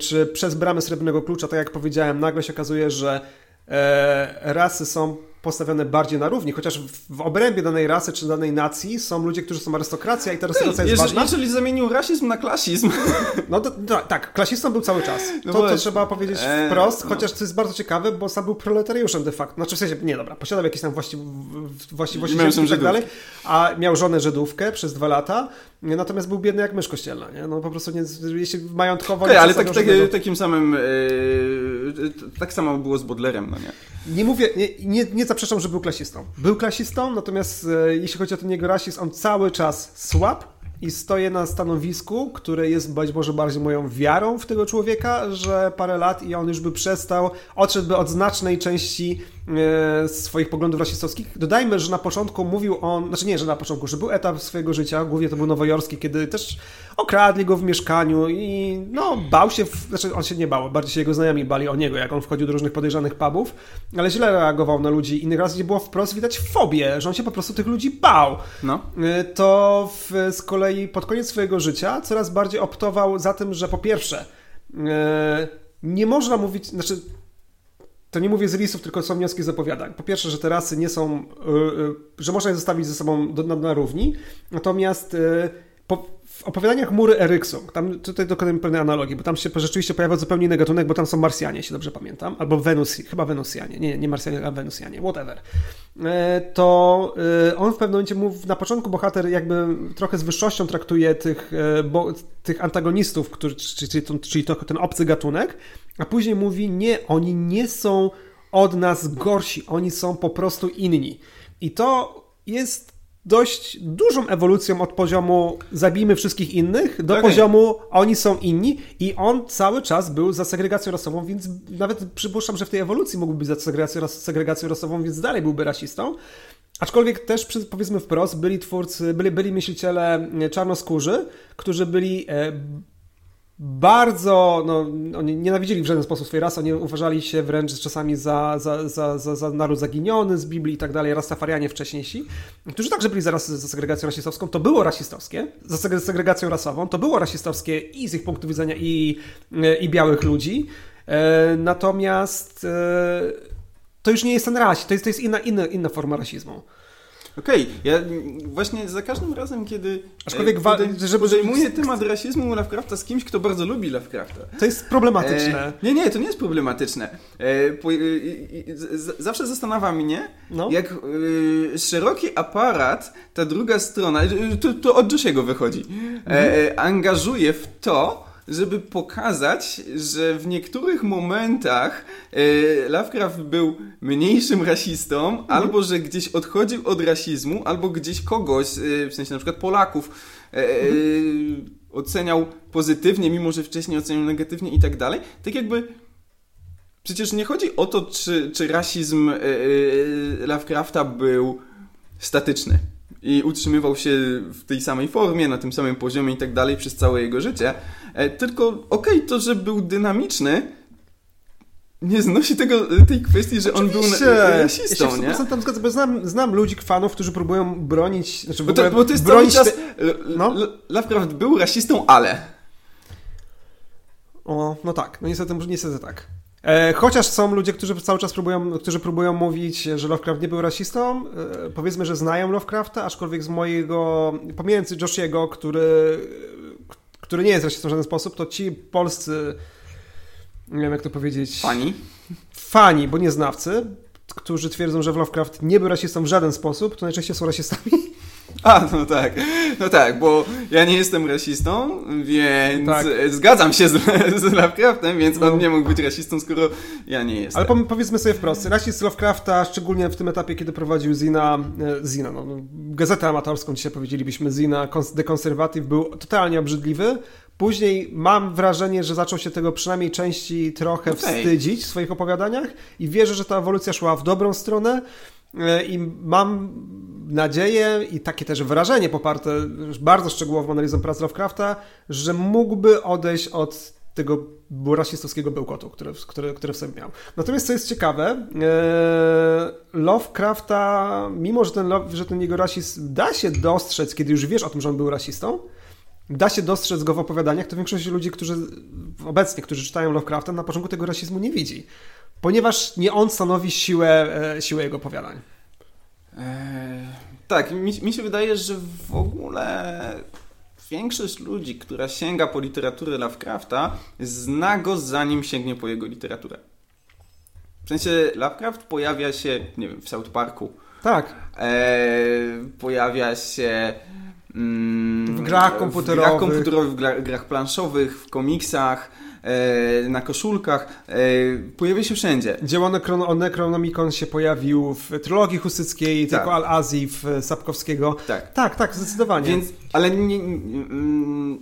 czy Przez Bramę Srebrnego Klucza, tak jak powiedziałem, nagle się okazuje, że e, rasy są postawione bardziej na równi, chociaż w, w obrębie danej rasy czy danej nacji są ludzie, którzy są arystokracja i ta arystokracja jest ważna. Jeżeli zamienił rasizm na klasizm. No to, to, tak, klasistą był cały czas. No to, to trzeba powiedzieć eee, wprost, no. Chociaż to jest bardzo ciekawe, bo sam był proletariuszem de facto. Znaczy w sensie, nie dobra, posiadał jakieś tam właści, właściwości i tak dalej, a miał żonę Żydówkę przez dwa lata, natomiast był biedny jak mysz kościelna. Nie? No po prostu nie, jeśli majątkowo... Okay, nie ale tak, tak, takim samym... Yy, tak samo było z Bodlerem, no nie? Nie mówię, nie, nie, nie zaprzeczam, że był klasistą. Był klasistą, natomiast e, jeśli chodzi o ten jego rasizm, on cały czas słab i stoję na stanowisku, które jest być może bardziej moją wiarą w tego człowieka, że parę lat i on już by przestał, odszedłby od znacznej części e, swoich poglądów rasistowskich. Dodajmy, że na początku mówił on, znaczy nie, że na początku, że był etap swojego życia, głównie to był nowojorski, kiedy też okradli go w mieszkaniu i no bał się, w, znaczy on się nie bał, bardziej się jego znajomi bali o niego, jak on wchodził do różnych podejrzanych pubów, ale źle reagował na ludzi. Innych razy, gdzie było wprost widać fobię, że on się po prostu tych ludzi bał. No. E, to w, z kolei i pod koniec swojego życia coraz bardziej optował za tym, że po pierwsze yy, nie można mówić, znaczy to nie mówię z listów, tylko są wnioski z opowiadań. Po pierwsze, że te rasy nie są, yy, yy, że można je zostawić ze sobą do, na, na równi, natomiast yy, po, w opowiadaniach Mury Eryksu, tam tutaj dokonujemy pewnej analogii, bo tam się rzeczywiście pojawia zupełnie inny gatunek, bo tam są Marsjanie, jeśli dobrze pamiętam, albo Wenusjanie, chyba Wenusjanie, nie, nie Marsjanie, a Wenusjanie, whatever. To on w pewnym momencie mówi, na początku bohater jakby trochę z wyższością traktuje tych, bo, tych antagonistów, którzy, czyli, to, czyli to, ten obcy gatunek, a później mówi, nie, oni nie są od nas gorsi, oni są po prostu inni. I to jest dość dużą ewolucją od poziomu zabijmy wszystkich innych do okay. poziomu oni są inni i on cały czas był za segregacją rasową, więc nawet przypuszczam, że w tej ewolucji mógłby być za segregacją, segregacją rasową, więc dalej byłby rasistą. Aczkolwiek też, powiedzmy wprost, byli twórcy, byli, byli myśliciele czarnoskórzy, którzy byli e, bardzo, no, oni nienawidzili w żaden sposób swojej rasy, oni uważali się wręcz czasami za, za, za, za, za naród zaginiony z Biblii i tak dalej, rastafarianie wcześniejsi, którzy także byli za, rasy, za segregacją rasistowską, to było rasistowskie, za segregacją rasową, to było rasistowskie i z ich punktu widzenia i, i białych ludzi, e, natomiast e, to już nie jest ten rasizm, to jest, to jest inna, inna, inna forma rasizmu. Okej, okay. Ja właśnie za każdym razem, kiedy Aczkolwiek wa- podej- podejmuję temat rasizmu Lovecrafta z kimś, kto bardzo lubi Lovecrafta. To jest problematyczne. E, nie, nie, to nie jest problematyczne. E, po, e, z, zawsze zastanawia mnie, no. jak e, szeroki aparat, ta druga strona, to, to od Josiego wychodzi, e, angażuje w to, żeby pokazać, że w niektórych momentach e, Lovecraft był mniejszym rasistą, mhm. albo że gdzieś odchodził od rasizmu, albo gdzieś kogoś, e, w sensie na przykład Polaków, e, mhm. e, oceniał pozytywnie, mimo że wcześniej oceniał negatywnie i tak dalej. Tak jakby przecież nie chodzi o to, czy, czy rasizm e, e, Lovecrafta był statyczny i utrzymywał się w tej samej formie, na tym samym poziomie i tak dalej przez całe jego życie. E, tylko okej, okay, to, że był dynamiczny, nie znosi tego, tej kwestii, że Oczywiście. on był rasistą, ja nie? Tam zgadzam, bo znam, znam ludzi, fanów, którzy próbują bronić... Znaczy bo, to, bo to jest bronić cały czas... Te... No? Lovecraft był rasistą, ale... O, no tak, no niestety, niestety tak. E, chociaż są ludzie, którzy cały czas próbują, którzy próbują mówić, że Lovecraft nie był rasistą. E, powiedzmy, że znają Lovecrafta, aczkolwiek z mojego, pomijając Joshiego, który, który nie jest rasistą w żaden sposób, to ci polscy, nie wiem jak to powiedzieć... Fani? Fani, bo nie znawcy, którzy twierdzą, że Lovecraft nie był rasistą w żaden sposób, to najczęściej są rasistami. A, no tak, no tak, bo ja nie jestem rasistą, więc tak. Zgadzam się z, z Lovecraftem, więc no. On nie mógł być rasistą, skoro ja nie jestem. Ale powiedzmy sobie wprost, rasist Lovecrafta, szczególnie w tym etapie, kiedy prowadził Zina, Zina, no, gazetę amatorską, dzisiaj powiedzielibyśmy Zina The Conservative, był totalnie obrzydliwy. Później mam wrażenie, że zaczął się tego przynajmniej części trochę okay. wstydzić w swoich opowiadaniach i wierzę, że ta ewolucja szła w dobrą stronę. I mam nadzieję i takie też wyrażenie poparte bardzo szczegółową analizą prac Lovecrafta, że mógłby odejść od tego rasistowskiego bełkotu, który, który, który w sobie miał. Natomiast co jest ciekawe, Lovecrafta, mimo że ten, że ten jego rasizm da się dostrzec, kiedy już wiesz o tym, że on był rasistą, da się dostrzec go w opowiadaniach, to większość ludzi, którzy obecnie, którzy czytają Lovecrafta, na początku tego rasizmu nie widzi. Ponieważ nie on stanowi siłę, e, siłę jego opowiadań. Eee, tak, mi, mi się wydaje, że w ogóle większość ludzi, która sięga po literaturę Lovecrafta, zna go zanim sięgnie po jego literaturę. W sensie Lovecraft pojawia się, nie wiem, w South Parku. Tak. Eee, pojawia się... Mm, w grach komputerowych. W grach komputerowych, w grach, grach planszowych, w komiksach. Na koszulkach, pojawia się wszędzie. Dzieło o Necronomicon się pojawił w trylogii husyckiej, tak. Tylko Al-Azji w Sapkowskiego. Tak, tak, tak zdecydowanie. Więc, ale nie,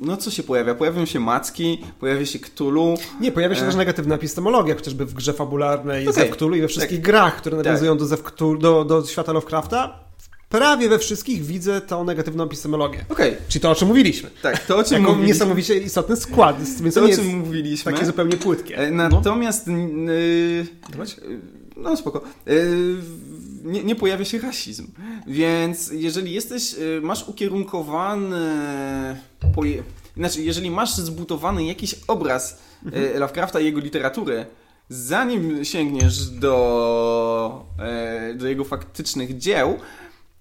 no co się pojawia? Pojawią się macki, pojawia się Cthulhu. Nie, pojawia się e... też negatywna epistemologia, chociażby w grze fabularnej okay. Zew Cthulhu i we wszystkich tak. grach, które nawiązują tak. do, Zew Cthulhu, do, do świata Lovecrafta. Prawie we wszystkich widzę tą negatywną epistemologię. Okej. Okay. Czyli to, o czym mówiliśmy. Tak, to o czym mówiliśmy. Niesamowicie istotny skład. Więc to, to o czym mówiliśmy. Takie zupełnie płytkie. Natomiast... No, yy, no spoko. Yy, nie, nie pojawia się rasizm. Więc jeżeli jesteś... Masz ukierunkowany... Poje, znaczy, jeżeli masz zbudowany jakiś obraz mhm. Lovecrafta i jego literatury, zanim sięgniesz do, do jego faktycznych dzieł,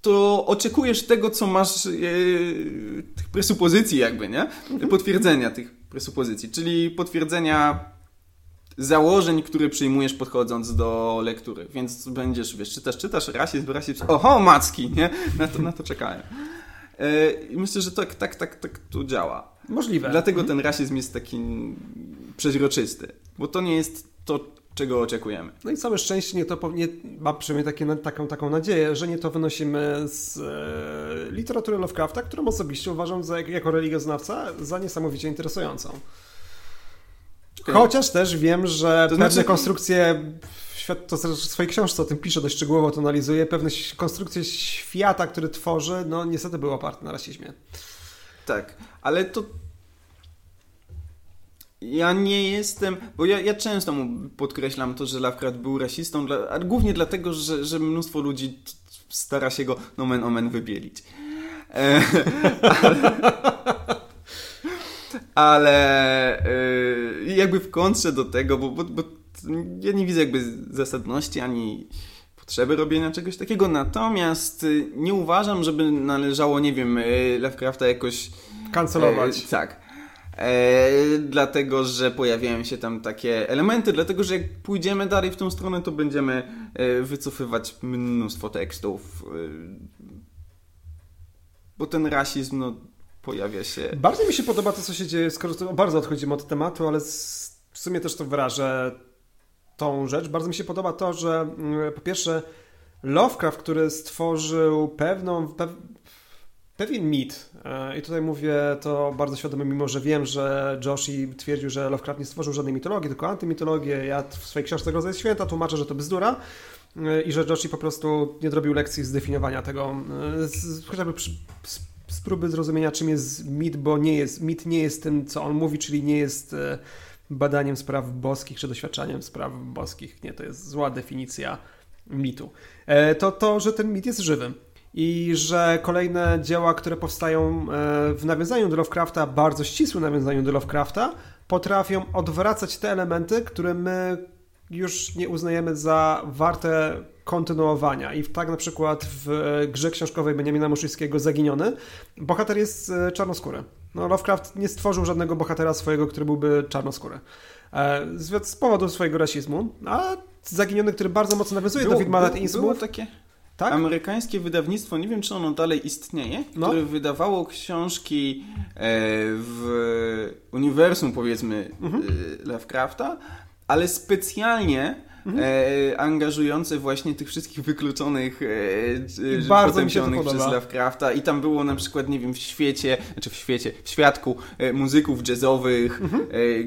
to oczekujesz tego, co masz e, tych presupozycji jakby, nie? Potwierdzenia tych presupozycji, czyli potwierdzenia założeń, które przyjmujesz podchodząc do lektury. Więc będziesz, wiesz, czytasz, czytasz, rasizm, rasizm, oho, macki, nie? Na to, na to czekałem. E, myślę, że tak, tak, tak, tak to działa. Możliwe. Dlatego ten rasizm jest taki przeźroczysty, bo to nie jest to, czego oczekujemy. No i całe szczęście nie to, nie, mam przynajmniej takie, taką, taką nadzieję, że nie to wynosimy z e, literatury Lovecrafta, którą osobiście uważam za, jako religioznawca za niesamowicie interesującą. Okay. Chociaż też wiem, że to pewne znaczy... konstrukcje, to w swojej książce o tym pisze, dość szczegółowo to analizuje, pewne konstrukcje świata, który tworzy, no niestety były oparte na rasizmie. Tak, ale to ja nie jestem, bo ja, ja często mu podkreślam to, że Lovecraft był rasistą, dla, a głównie dlatego, że, że mnóstwo ludzi stara się go nomen omen wybielić. E, ale ale e, jakby w kontrze do tego, bo, bo, bo ja nie widzę jakby zasadności ani potrzeby robienia czegoś takiego, natomiast nie uważam, żeby należało, nie wiem, Lovecrafta jakoś... Kancelować. E, tak. Eee, dlatego, że pojawiają się tam takie elementy, dlatego, że jak pójdziemy dalej w tą stronę, to będziemy e, wycofywać mnóstwo tekstów, e, bo ten rasizm no, pojawia się. Bardzo mi się podoba to, co się dzieje, skoro to bardzo odchodzimy od tematu, ale z, w sumie też to wyrażę tą rzecz. Bardzo mi się podoba to, że mm, po pierwsze Lovecraft, który stworzył pewną... Pew... Pewien mit, i tutaj mówię to bardzo świadomie, mimo że wiem, że Joshi twierdził, że Lovecraft nie stworzył żadnej mitologii, tylko antymitologię. Ja w swojej książce Rodzaj Święta tłumaczę, że to bzdura i że Joshi po prostu nie zrobił lekcji zdefiniowania tego, z, chociażby przy, z, z próby zrozumienia, czym jest mit, bo nie jest, mit nie jest tym, co on mówi, czyli nie jest badaniem spraw boskich czy doświadczaniem spraw boskich. Nie, to jest zła definicja mitu. To to, że ten mit jest żywy. I że kolejne dzieła, które powstają w nawiązaniu do Lovecrafta, bardzo ścisłym nawiązaniu do Lovecrafta, potrafią odwracać te elementy, które my już nie uznajemy za warte kontynuowania. I tak na przykład w grze książkowej Beniamina Muszyńskiego Zaginiony bohater jest czarnoskóry. No, Lovecraft nie stworzył żadnego bohatera swojego, który byłby czarnoskóry. E, z powodu swojego rasizmu, a Zaginiony, który bardzo mocno nawiązuje było, do Widma nad Innsmouth. Takie tak? Amerykańskie wydawnictwo, nie wiem czy ono dalej istnieje, no. które wydawało książki e, w uniwersum powiedzmy mhm. e, Lovecrafta, ale specjalnie mhm. e, angażujące właśnie tych wszystkich wykluczonych e, potępionych przez Lovecrafta i tam było na przykład, nie wiem, w świecie, znaczy w świecie, w świadku e, muzyków jazzowych, mhm. e,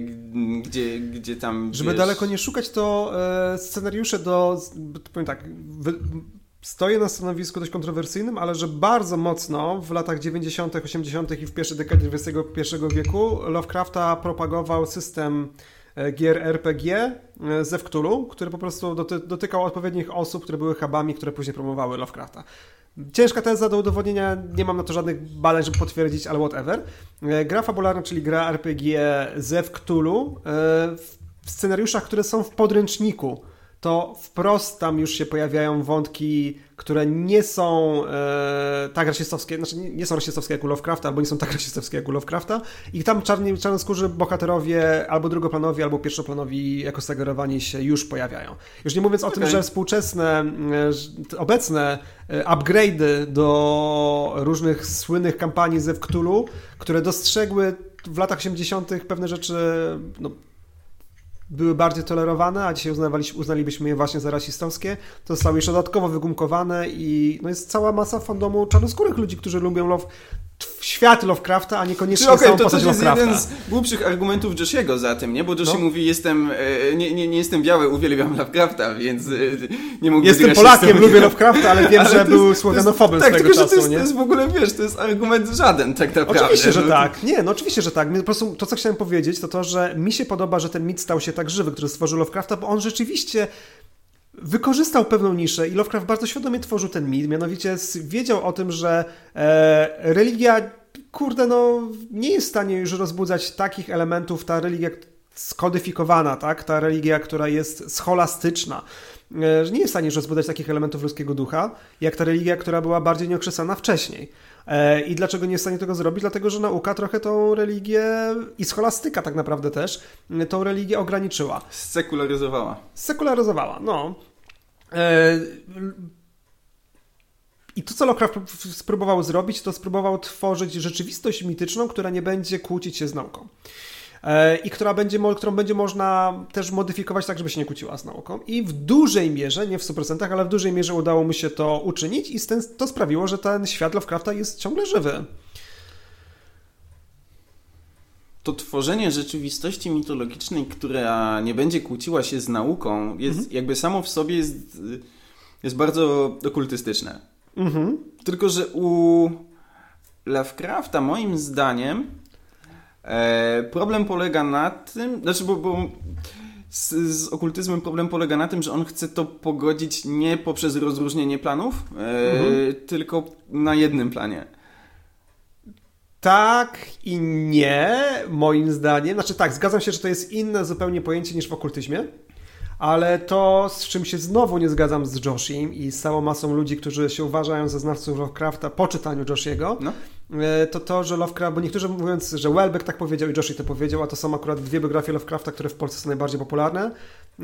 gdzie, gdzie tam... Żeby wiesz... daleko nie szukać, to e, scenariusze do, powiem tak, wy... Stoję na stanowisku dość kontrowersyjnym, ale że bardzo mocno w latach dziewięćdziesiątych, osiemdziesiątych i w pierwszej dekadzie dwudziestego pierwszego wieku Lovecrafta propagował system gier R P G Zew Cthulhu, który po prostu doty- dotykał odpowiednich osób, które były hubami, które później promowały Lovecrafta. Ciężka teza do udowodnienia, nie mam na to żadnych badań, żeby potwierdzić, ale whatever. Gra fabularna, czyli gra R P G Zew Cthulhu w scenariuszach, które są w podręczniku, to wprost tam już się pojawiają wątki, które nie są e, tak rasistowskie, znaczy nie, nie są rasistowskie jak u Lovecrafta, albo nie są tak rasistowskie jak u Lovecrafta i tam czarni, czarnoskórzy bohaterowie albo drugoplanowi, albo pierwszoplanowi jako segregowani się już pojawiają. Już nie mówiąc okay. o tym, że współczesne, obecne upgrade'y do różnych słynnych kampanii Zew Cthulhu, które dostrzegły w latach osiemdziesiątych pewne rzeczy... No, były bardziej tolerowane, a dzisiaj uznalibyśmy je właśnie za rasistowskie, to zostały jeszcze dodatkowo wygumkowane i no jest cała masa fandomu czarnoskórych ludzi, którzy lubią love, świat Lovecrafta, a niekoniecznie okay, samą to postać Lovecrafta. To jest jeden z głupszych argumentów Joshiego za tym, nie? Bo Joshi no. mówi, jestem, nie, nie, nie jestem biały, uwielbiam Lovecrafta, więc nie mógł jestem być Polakiem, rasistą. Lubię Lovecrafta, ale wiem, ale że jest, był słowianofobem tak, swojego czasu. Tak, tylko że to jest w ogóle, wiesz, to jest argument żaden tak naprawdę. Oczywiście, że tak. Nie, no oczywiście, że tak. Po prostu to, co chciałem powiedzieć, to to, że mi się podoba, że ten mit stał się tak żywy, który stworzył Lovecrafta, bo on rzeczywiście... wykorzystał pewną niszę i Lovecraft bardzo świadomie tworzył ten mit, mianowicie wiedział o tym, że e, religia, kurde, no nie jest w stanie już rozbudzać takich elementów, ta religia skodyfikowana, tak, ta religia, która jest scholastyczna, e, nie jest w stanie już rozbudzać takich elementów ludzkiego ducha, jak ta religia, która była bardziej nieokrzesana wcześniej. I dlaczego nie jest w stanie tego zrobić? Dlatego, że nauka trochę tą religię i scholastyka tak naprawdę też tą religię ograniczyła. Sekularyzowała. Sekularyzowała, no. I to, co Lovecraft spróbował zrobić, to spróbował tworzyć rzeczywistość mityczną, która nie będzie kłócić się z nauką. I która będzie, którą będzie można też modyfikować tak, żeby się nie kłóciła z nauką. I w dużej mierze, nie w stu procentach, ale w dużej mierze udało mu się to uczynić i to sprawiło, że ten świat Lovecrafta jest ciągle żywy. To tworzenie rzeczywistości mitologicznej, która nie będzie kłóciła się z nauką, jest mhm. jakby samo w sobie jest, jest bardzo okultystyczne. Mhm. Tylko, że u Lovecrafta moim zdaniem problem polega na tym, znaczy, bo, bo z, z okultyzmem problem polega na tym, że on chce to pogodzić nie poprzez rozróżnienie planów, mhm. e, tylko na jednym planie. Tak i nie, moim zdaniem. Znaczy tak, zgadzam się, że to jest inne zupełnie pojęcie niż w okultyzmie, ale to, z czym się znowu nie zgadzam z Joshiem i z całą masą ludzi, którzy się uważają za znawców Lovecrafta po czytaniu Joshiego, no. to to, że Lovecraft, bo niektórzy mówiąc, że Welbeck tak powiedział i Joshi to powiedział, a to są akurat dwie biografie Lovecrafta, które w Polsce są najbardziej popularne.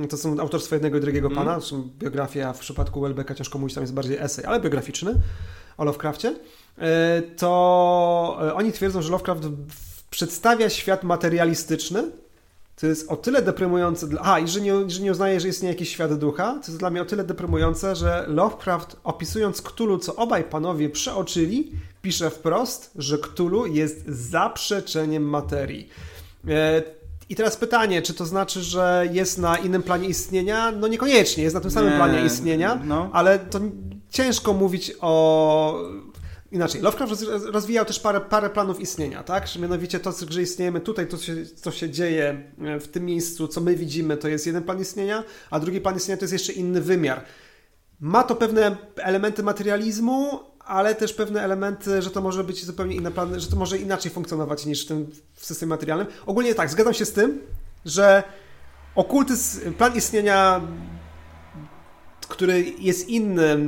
To są autorstwo jednego i drugiego pana. Mm. Zresztą biografia w przypadku Welbecka, ciężko mówić, tam jest bardziej esej, ale biograficzny o Lovecrafcie. To oni twierdzą, że Lovecraft przedstawia świat materialistyczny. To jest o tyle deprymujące... Dla... A, i że nie, że nie uznaje, że istnieje jakiś świat ducha, to jest dla mnie o tyle deprymujące, że Lovecraft, opisując Cthulhu, co obaj panowie przeoczyli, pisze wprost, że Cthulhu jest zaprzeczeniem materii. I teraz pytanie, czy to znaczy, że jest na innym planie istnienia? No niekoniecznie, jest na tym samym nie, planie istnienia, no. ale to ciężko mówić o... Inaczej, Lovecraft rozwijał też parę, parę planów istnienia, tak? Mianowicie to, że istniejemy tutaj, to co się, co się dzieje w tym miejscu, co my widzimy, to jest jeden plan istnienia, a drugi plan istnienia to jest jeszcze inny wymiar. Ma to pewne elementy materializmu, ale też pewne elementy, że to może być zupełnie inny plan, że to może inaczej funkcjonować niż w tym w systemie materialnym. Ogólnie tak, zgadzam się z tym, że okultyzm, plan istnienia, który jest inny,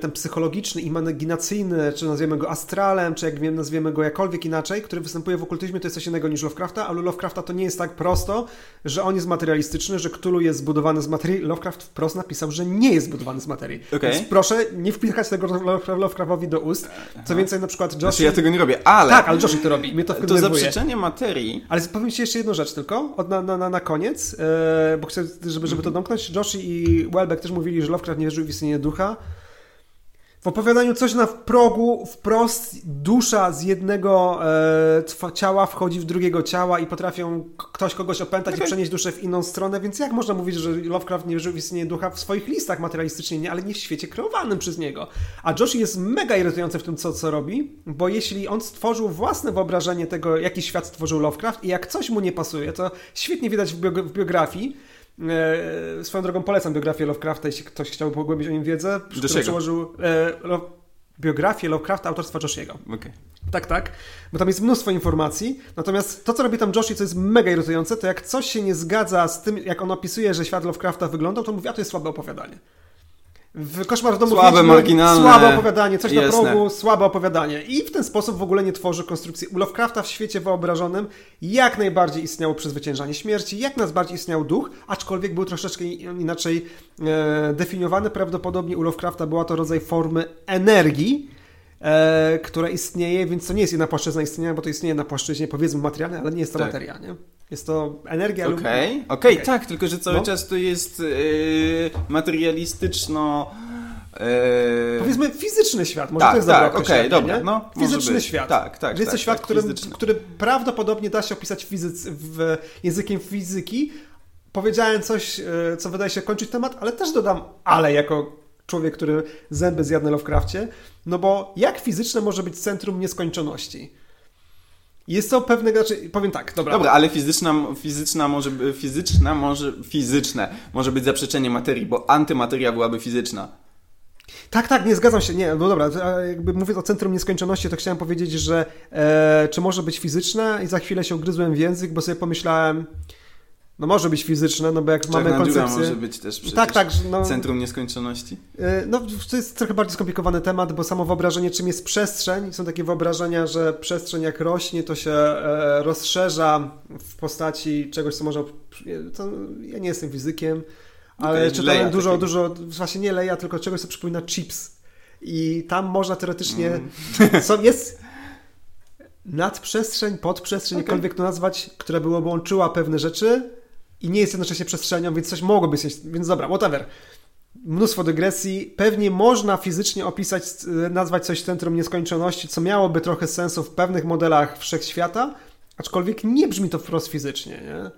ten psychologiczny, imaginacyjny, czy nazwiemy go astralem, czy jak wiem, nazwiemy go jakkolwiek inaczej, który występuje w okultyzmie, to jest coś innego niż Lovecrafta, ale Lovecrafta to nie jest tak prosto, że on jest materialistyczny, że Cthulhu jest zbudowany z materii. Lovecraft wprost napisał, że nie jest zbudowany z materii. Okay. Więc proszę nie wpychać tego Lovecraftowi do ust. Co więcej, na przykład Josh... Znaczy ja tego nie robię, ale... Tak, ale Josh to robi. Mnie to to zaprzeczenie materii... Ale powiem ci jeszcze jedną rzecz tylko, od na, na, na, na koniec, yy, bo chcę, żeby, żeby to domknąć. Josh i Welbeck też mówili, że Lovecraft nie wierzył w istnienie ducha. W opowiadaniu coś na progu wprost dusza z jednego e, ciała wchodzi w drugiego ciała i potrafią ktoś kogoś opętać okay. i przenieść duszę w inną stronę, więc jak można mówić, że Lovecraft nie wierzył w istnienie ducha w swoich listach materialistycznie, nie, ale nie w świecie kreowanym przez niego. A Josh jest mega irytujący w tym, co, co robi, bo jeśli on stworzył własne wyobrażenie tego, jaki świat stworzył Lovecraft i jak coś mu nie pasuje, to świetnie widać w, biog- w biografii. E, swoją drogą polecam biografię Lovecrafta, jeśli ktoś chciałby pogłębić o nim wiedzę, który przełożył e, lo, biografię Lovecrafta autorstwa Joshiego. Okay. Tak, tak, bo tam jest mnóstwo informacji, natomiast to, co robi tam Joshi, co jest mega irytujące, to jak coś się nie zgadza z tym, jak on opisuje, że świat Lovecrafta wyglądał, to mówi, a to jest słabe opowiadanie. W Koszmar w domu słabe, marginalne, słabe opowiadanie, coś jasne. Na progu, słabe opowiadanie. I w ten sposób w ogóle nie tworzy konstrukcji. U Lovecrafta w świecie wyobrażonym jak najbardziej istniało przezwyciężanie śmierci, jak najbardziej istniał duch, aczkolwiek był troszeczkę inaczej e, definiowany. Prawdopodobnie u Lovecrafta była to rodzaj formy energii, e, która istnieje, więc to nie jest jedna płaszczyzna istnienia, bo to istnieje na płaszczyźnie powiedzmy materialnej, ale nie jest to tak. materia, nie? Jest to energia lub... Okej, okay. okay, okay. tak, tylko że cały no. czas to jest yy, materialistyczno... Yy... Powiedzmy fizyczny świat, może tak, to jest tak, dobre określenie, okay, dobra, no, fizyczny świat. Tak, tak, że jest tak, to świat, tak, który, który prawdopodobnie da się opisać fizyc, w, językiem fizyki. Powiedziałem coś, co wydaje się kończyć temat, ale też dodam ale jako człowiek, który zęby zjadł na Lovecrafcie, no bo jak fizyczne może być centrum nieskończoności? Jest to pewne, znaczy, powiem tak, dobra. Dobra, ale fizyczna, fizyczna może, fizyczna może, fizyczne może być zaprzeczenie materii, bo antymateria byłaby fizyczna. Tak, tak, nie zgadzam się, nie, no dobra, jakby mówiąc o centrum nieskończoności, to chciałem powiedzieć, że e, czy może być fizyczne i za chwilę się ugryzłem w język, bo sobie pomyślałem, no może być fizyczne, no bo jak Czarna mamy koncepcję... może być też przecież tak, tak, no, centrum nieskończoności. No to jest trochę bardziej skomplikowany temat, bo samo wyobrażenie, czym jest przestrzeń, są takie wyobrażenia, że przestrzeń jak rośnie, to się rozszerza w postaci czegoś, co można... To ja nie jestem fizykiem, ale okay, czytałem dużo, takiego. dużo, właśnie nie leja, tylko czegoś, co przypomina chips. I tam można teoretycznie... Mm. Są, jest... nadprzestrzeń, podprzestrzeń, okay. jakkolwiek to nazwać, która by łączyła pewne rzeczy i nie jest jednocześnie przestrzenią, więc coś mogło być, więc dobra, whatever. Mnóstwo dygresji. Pewnie można fizycznie opisać, nazwać coś centrum nieskończoności, co miałoby trochę sensu w pewnych modelach wszechświata, aczkolwiek nie brzmi to wprost fizycznie, nie?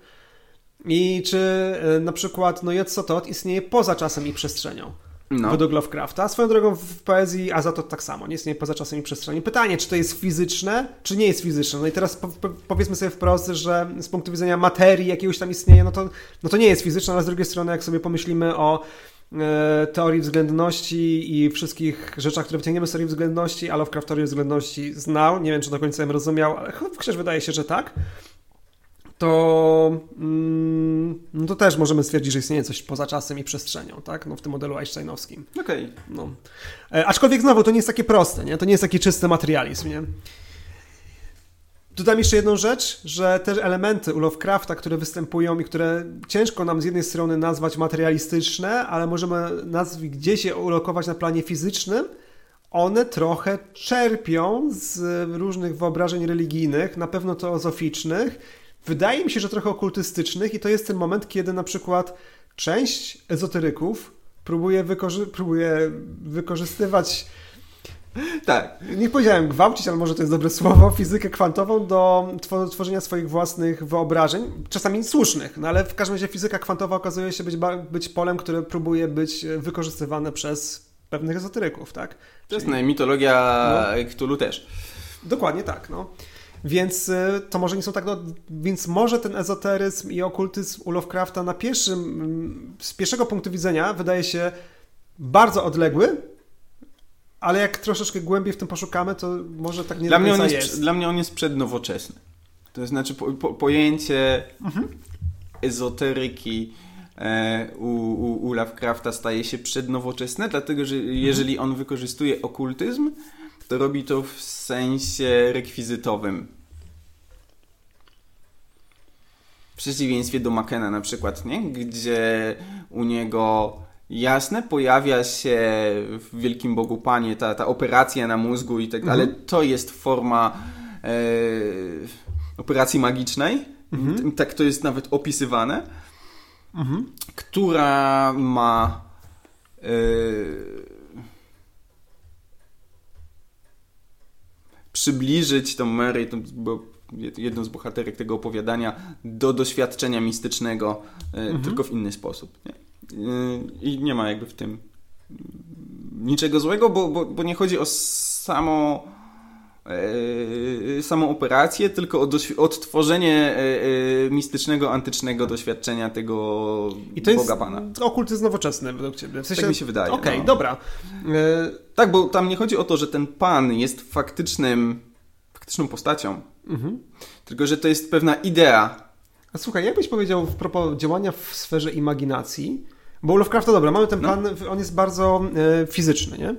I czy na przykład no Jotsotot istnieje poza czasem i przestrzenią? No. Według Lovecrafta. Swoją drogą w poezji Azathoth tak samo, nie istnieje poza czasem i przestrzenią. Pytanie, czy to jest fizyczne, czy nie jest fizyczne. No i teraz po, po, powiedzmy sobie wprost, że z punktu widzenia materii jakiegoś tam istnienia, no to, no to nie jest fizyczne, ale z drugiej strony, jak sobie pomyślimy o e, teorii względności i wszystkich rzeczach, które wyciągniemy z teorii względności, a Lovecraft teorię względności znał, nie wiem, czy do końca ją rozumiał, ale chociaż wydaje się, że tak, to, mm, no to też możemy stwierdzić, że istnieje coś poza czasem i przestrzenią, tak? No, w tym modelu einsteinowskim. Okej. Okay. No. E, aczkolwiek znowu, to nie jest takie proste, nie? To nie jest taki czysty materializm, nie? Dodam jeszcze jedną rzecz, że te elementy u Lovecrafta, które występują i które ciężko nam z jednej strony nazwać materialistyczne, ale możemy nazwać gdzieś je ulokować na planie fizycznym, one trochę czerpią z różnych wyobrażeń religijnych, na pewno teozoficznych, wydaje mi się, że trochę okultystycznych i to jest ten moment, kiedy na przykład część ezoteryków próbuje, wykorzy- próbuje wykorzystywać tak, nie powiedziałem gwałcić, ale może to jest dobre słowo, fizykę kwantową do tw- tworzenia swoich własnych wyobrażeń, czasami słusznych, no ale w każdym razie fizyka kwantowa okazuje się być, ba- być polem, które próbuje być wykorzystywane przez pewnych ezoteryków, tak? To Czyli... jest no, mitologia no. Cthulhu też. Dokładnie tak, no. Więc to może nie są tak, no, więc może ten ezoteryzm i okultyzm u Lovecrafta na pierwszym, z pierwszego punktu widzenia wydaje się bardzo odległy, ale jak troszeczkę głębiej w tym poszukamy, to może tak nie do końca jest. Dla mnie on jest przednowoczesny. To znaczy po, po, pojęcie mhm. ezoteryki u, u, u Lovecrafta staje się przednowoczesne, dlatego że jeżeli on wykorzystuje okultyzm, to robi to w sensie rekwizytowym. W przeciwieństwie do Machena na przykład, nie? Gdzie u niego jasne, pojawia się w Wielkim Bogu Panie ta, ta operacja na mózgu i tak dalej, ale to jest forma e, operacji magicznej, mhm. tak to jest nawet opisywane, mhm. która ma e, przybliżyć tą Mary, tą, bo jedną z bohaterek tego opowiadania, do doświadczenia mistycznego, mhm. tylko w inny sposób. Nie? I nie ma jakby w tym niczego złego, bo, bo, bo nie chodzi o samo, e, samą operację, tylko o doświ- odtworzenie e, e, mistycznego, antycznego doświadczenia tego Boga Pana. I to jest okultyzm nowoczesny według Ciebie. W sensie... Tak mi się wydaje. Okej, okay, no. Dobra. E... Tak, bo tam nie chodzi o to, że ten Pan jest faktycznym, faktyczną postacią, mhm. tylko że to jest pewna idea. A słuchaj, jakbyś powiedział w propos działania w sferze imaginacji, bo Lovecraft to dobra, mamy ten pan, no. on jest bardzo e, fizyczny, nie?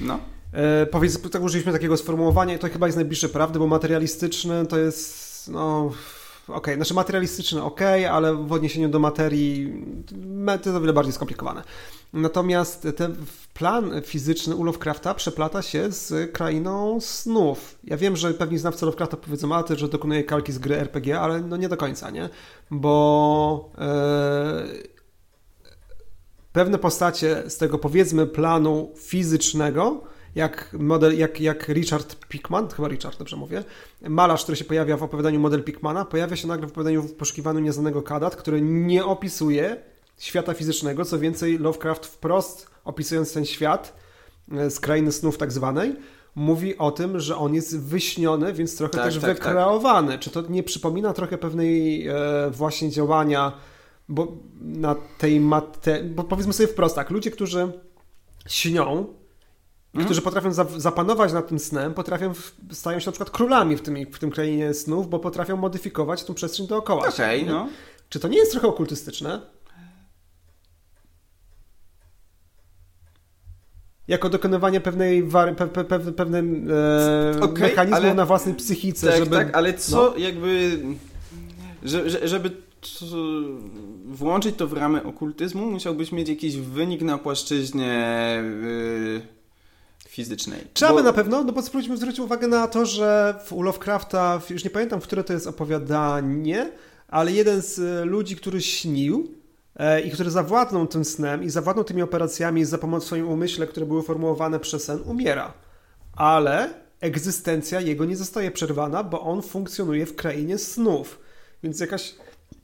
No. E, powiedz, tak użyliśmy takiego sformułowania i to chyba jest najbliższe prawdy, bo materialistyczny to jest, no, okej, okay, znaczy materialistyczny okej, okay, ale w odniesieniu do materii to jest o wiele bardziej skomplikowane. Natomiast ten plan fizyczny u Lovecrafta przeplata się z krainą snów. Ja wiem, że pewni znawcy Lovecrafta powiedzą, a ty, że dokonuje kalki z gry R P G, ale no nie do końca, nie? Bo yy, pewne postacie z tego, powiedzmy, planu fizycznego, jak, model, jak, jak Richard Pickman, chyba Richard, dobrze mówię, malarz, który się pojawia w opowiadaniu Model Pickmana, pojawia się nagle w opowiadaniu W poszukiwaniu nieznanego Kadat, który nie opisuje świata fizycznego, co więcej Lovecraft wprost, opisując ten świat z krainy snów tak zwanej, mówi o tym, że on jest wyśniony, więc trochę tak, też tak, wykreowany. Tak. Czy to nie przypomina trochę pewnej e, właśnie działania bo na tej materii, bo powiedzmy sobie wprost tak, ludzie, którzy śnią, mhm. którzy potrafią za, zapanować nad tym snem, potrafią, stają się na przykład królami w tym, w tym krainie snów, bo potrafią modyfikować tą przestrzeń dookoła. Okej, okay, no. Czy to nie jest trochę okultystyczne? Jako dokonywanie pewnej wary, pe, pe, pe, pewnym e, okay, mechanizmu ale, na własnej psychice. Tak, żeby, tak, ale co no. jakby... Że, że, żeby to, włączyć to w ramy okultyzmu, musiałbyś mieć jakiś wynik na płaszczyźnie y, fizycznej. Trzeba by bo... na pewno, no bo spróbujmy zwrócić uwagę na to, że u Lovecrafta, już nie pamiętam, w które to jest opowiadanie, ale jeden z ludzi, który śnił, i które zawładną tym snem i zawładną tymi operacjami za pomocą swoim umyśle, które były formułowane przez sen, umiera. Ale egzystencja jego nie zostaje przerwana, bo on funkcjonuje w krainie snów. Więc jakaś,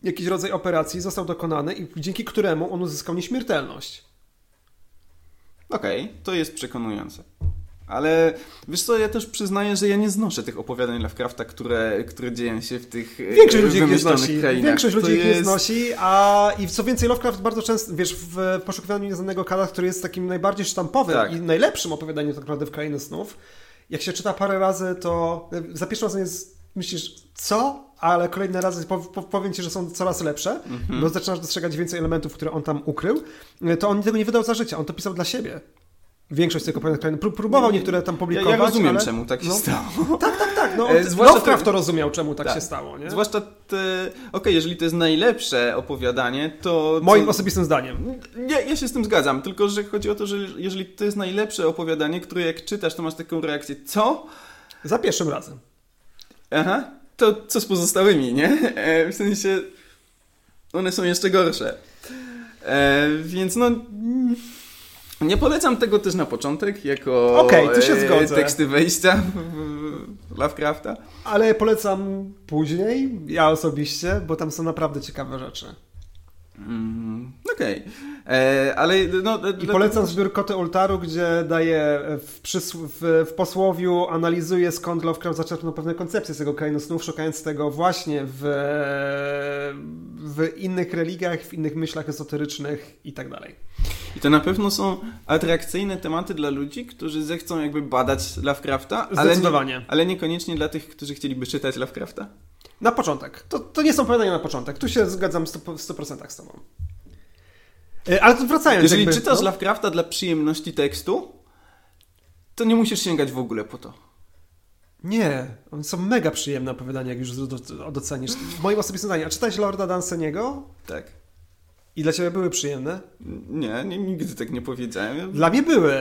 jakiś rodzaj operacji został dokonany i dzięki któremu on uzyskał nieśmiertelność. Okej, okay, to jest przekonujące. Ale wiesz co, ja też przyznaję, że ja nie znoszę tych opowiadań Lovecrafta, które, które dzieją się w tych wymyślonych krainach. Większość ludzi ich nie znosi, a i co więcej, Lovecraft bardzo często, wiesz, w Poszukiwaniu Nieznanego Kadat, który jest takim najbardziej sztampowym tak. i najlepszym opowiadaniem tak naprawdę w krainie snów, jak się czyta parę razy, to za pierwszym razem jest, myślisz, co? Ale kolejne razy powiem Ci, że są coraz lepsze, mhm. bo zaczynasz dostrzegać więcej elementów, które on tam ukrył. To on tego nie wydał za życia, on to pisał dla siebie. Większość tego opowiadań. Próbował niektóre tam publikować. Ja, ja rozumiem, ale... czemu tak się no. stało. Tak, tak, tak. No, e, Lovecraft to rozumiał, czemu tak, tak się stało. Nie? Zwłaszcza, te... okej, okay, jeżeli to jest najlepsze opowiadanie, to... Moim to... osobistym zdaniem. Ja, ja się z tym zgadzam, tylko że chodzi o to, że jeżeli to jest najlepsze opowiadanie, które jak czytasz, to masz taką reakcję, co? Za pierwszym razem. Aha, to co z pozostałymi, nie? E, w sensie one są jeszcze gorsze. E, więc no... Nie polecam tego też na początek, jako okay, tu się zgodzę. Teksty wejścia Lovecrafta. Ale polecam później, ja osobiście, bo tam są naprawdę ciekawe rzeczy. Mm, Okej. Okay. Ale no, i polecam zbiór Koty Oltaru, gdzie daje w, przysł- w, w posłowiu, analizuje skąd Lovecraft zaczerpnął pewne koncepcje z tego krainy snów, szukając tego właśnie w, w innych religiach, w innych myślach ezoterycznych i tak dalej. I to na pewno są atrakcyjne tematy dla ludzi, którzy zechcą jakby badać Lovecrafta, ale, nie, ale niekoniecznie dla tych, którzy chcieliby czytać Lovecrafta. Na początek. To, to nie są opowiadania na początek. Tu się zgadzam w stu procentach z tobą. Ale to wracając... Jeżeli jakby, czytasz no? Lovecrafta dla przyjemności tekstu, to nie musisz sięgać w ogóle po to. Nie. One są mega przyjemne opowiadania, jak już docenisz. W moim osobistym zdaniu. A czytałeś Lorda Dunsany'ego? Tak. I dla ciebie były przyjemne? Nie, nie, nigdy tak nie powiedziałem. Dla mnie były.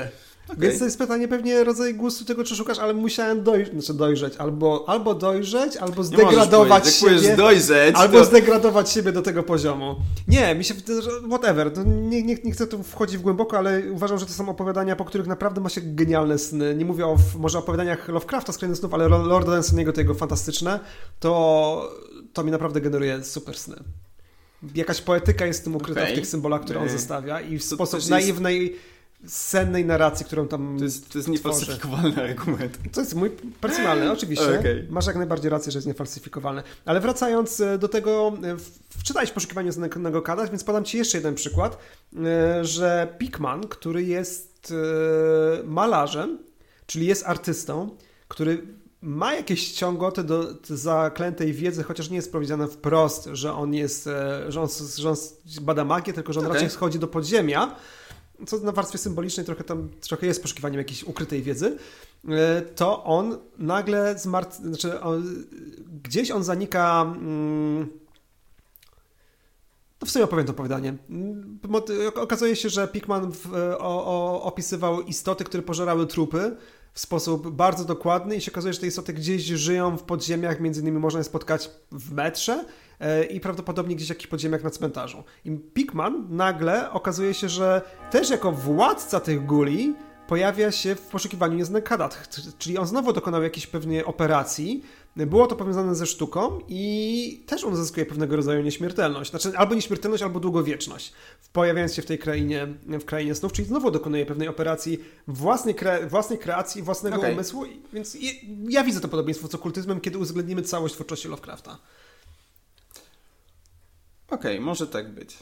Okay. Więc to jest pytanie pewnie rodzaj gustu tego, czy szukasz, ale musiałem doj- znaczy dojrzeć. Albo, albo dojrzeć, albo zdegradować siebie. Dojrzeć, albo to... zdegradować siebie do tego poziomu. Nie, mi się... Whatever. Nie, nie, nie chcę tu wchodzić w głęboko, ale uważam, że to są opowiadania, po których naprawdę ma się genialne sny. Nie mówię o może opowiadaniach Lovecrafta z Krainy Snów, ale Lorda Dunsany'ego, to jego fantastyczne. To, to mi naprawdę generuje super sny. Jakaś poetyka jest w tym ukryta, okay. w tych symbolach, które on okay. zostawia i w to sposób naiwnej... sennej narracji, którą tam To jest, to jest niefalsyfikowalny argument. To jest mój personalny, oczywiście. Okay. Masz jak najbardziej rację, że jest niefalsyfikowalny. Ale wracając do tego, wczytałeś Poszukiwanie Znanego Kada, więc podam ci jeszcze jeden przykład, że Pickman, który jest malarzem, czyli jest artystą, który ma jakieś ciągoty do zaklętej wiedzy, chociaż nie jest powiedziane wprost, że on jest, że on, że on bada magię, tylko że on okay. raczej schodzi do podziemia, co na warstwie symbolicznej trochę tam trochę jest poszukiwaniem jakiejś ukrytej wiedzy, to on nagle zmart... znaczy, on, gdzieś on zanika... Hmm... No w sumie opowiem to opowiadanie. Okazuje się, że Pickman w, o, o, opisywał istoty, które pożerały trupy w sposób bardzo dokładny i się okazuje, że te istoty gdzieś żyją w podziemiach, między innymi można je spotkać w metrze, i prawdopodobnie gdzieś jakiś podziemiak na cmentarzu. I Pickman nagle okazuje się, że też jako władca tych guli pojawia się w Poszukiwaniu Nieznanych Kadat, czyli on znowu dokonał jakiejś pewnej operacji, było to powiązane ze sztuką i też on zyskuje pewnego rodzaju nieśmiertelność, znaczy albo nieśmiertelność, albo długowieczność, pojawiając się w tej krainie, w krainie snów, czyli znowu dokonuje pewnej operacji własnej, kre, własnej kreacji, własnego okay. umysłu, więc ja widzę to podobieństwo z okultyzmem, kiedy uwzględnimy całość twórczości Lovecrafta. Okej, okay, może tak być.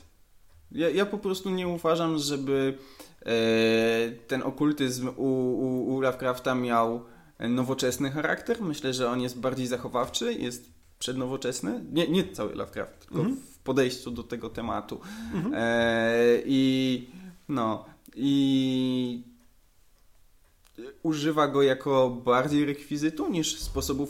Ja, ja po prostu nie uważam, żeby e, ten okultyzm u, u, u Lovecrafta miał nowoczesny charakter. Myślę, że on jest bardziej zachowawczy, jest przednowoczesny. Nie, nie cały Lovecraft, tylko mm-hmm. w podejściu do tego tematu. Mm-hmm. E, I no, i używa go jako bardziej rekwizytu niż sposobów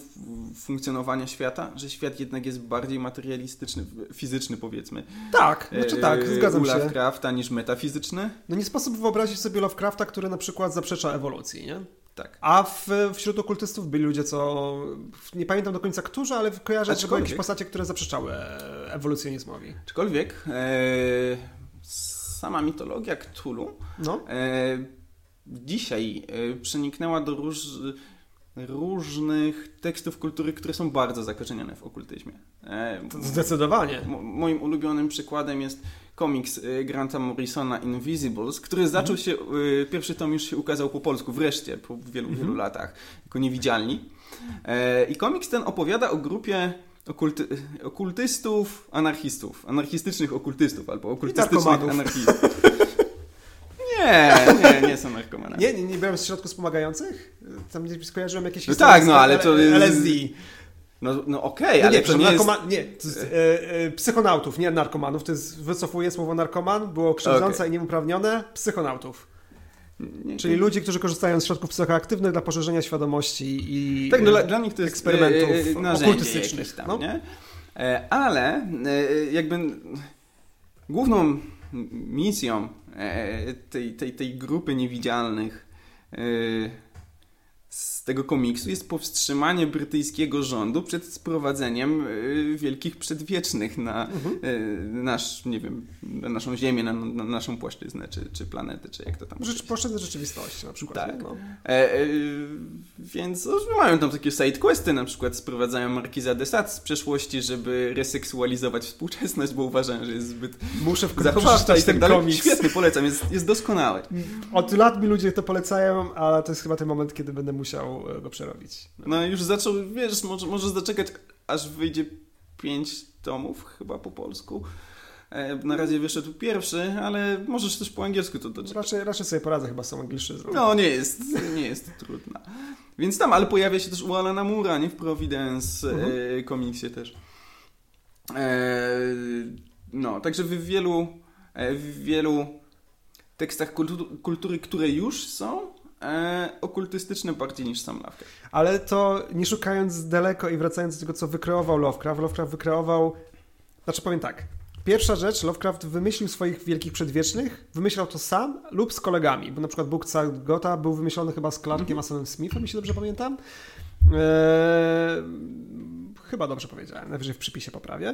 funkcjonowania świata, że świat jednak jest bardziej materialistyczny, fizyczny powiedzmy. Tak, znaczy tak, zgadzam się. U Lovecrafta niż metafizyczny. No nie sposób wyobrazić sobie Lovecrafta, który na przykład zaprzecza ewolucji, nie? Tak. A w, wśród okultystów byli ludzie, co... Nie pamiętam do końca którzy, ale kojarzę tylko jakieś postacie, które zaprzeczały ewolucjonizmowi. Aczkolwiek e, sama mitologia Cthulhu no. e, dzisiaj y, przeniknęła do róż, różnych tekstów kultury, które są bardzo zakorzenione w okultyzmie. E, Zdecydowanie. Mo, moim ulubionym przykładem jest komiks y, Granta Morrisona Invisibles, który zaczął mhm. się, y, pierwszy tom już się ukazał po polsku, wreszcie, po wielu, wielu mhm. latach, jako Niewidzialni. E, I komiks ten opowiada o grupie okulty, okultystów, anarchistów, anarchistycznych okultystów albo okultystycznych anarchistów. Nie, nie, nie są narkomanami. Nie, nie, nie brałem środków wspomagających? Tam gdzieś skojarzyłem jakieś no tak, no ale to L S D. No, no okej, okay, no ale nie, to nie narkoma- jest... Nie, to jest, e, e, psychonautów, nie narkomanów. To jest, wycofuję słowo narkoman, było krzywdzące okay. i nieuprawnione. Psychonautów. Nie, czyli nie. Ludzi, którzy korzystają z środków psychoaktywnych dla poszerzenia świadomości i tak, no, dla, dla nich to jest eksperymentów e, e, okultystycznych. Tam, no. nie? E, ale e, jakby główną misją tej, tej, tej grupy niewidzialnych z tego komiksu jest powstrzymanie brytyjskiego rządu przed sprowadzeniem wielkich przedwiecznych na mhm. nasz, nie wiem, na naszą ziemię, na, na naszą płaszczyznę, czy, czy planetę, czy jak to tam... Rzecz, płaszczyznę rzeczywistości na przykład. Tak. No. E, e, więc mają tam takie sidequesty, na przykład sprowadzają Markiza de Sade z przeszłości, żeby reseksualizować współczesność, bo uważają, że jest zbyt... Muszę wkrótce i tak dalej. Komiks. Świetny, polecam, jest, jest doskonały. Od lat mi ludzie to polecają, ale to jest chyba ten moment, kiedy będę musiał go przerobić. No, no już zaczął, wiesz, może, możesz zaczekać, aż wyjdzie pięć tomów chyba po polsku Na razie wyszedł pierwszy, ale możesz też po angielsku to doczytać. Raczej, raczej sobie poradzę chyba z tą angielszczyzną. No, nie jest, nie jest trudna. Więc tam, ale pojawia się też u Alana Moore'a, nie? W Providence mhm. komiksie też. No, także w wielu, w wielu tekstach kultury, kultury, które już są, E, okultystyczne bardziej niż sam Lovecraft. Ale to nie szukając daleko i wracając do tego, co wykreował Lovecraft, Lovecraft wykreował... Znaczy powiem tak. Pierwsza rzecz, Lovecraft wymyślił swoich wielkich przedwiecznych, wymyślał to sam lub z kolegami, bo na przykład Bóg Gotha był wymyślony chyba z Clarkiem mm-hmm. Asanem Smithem, jeśli dobrze pamiętam. Eee, chyba dobrze powiedziałem, najwyżej w przypisie poprawię.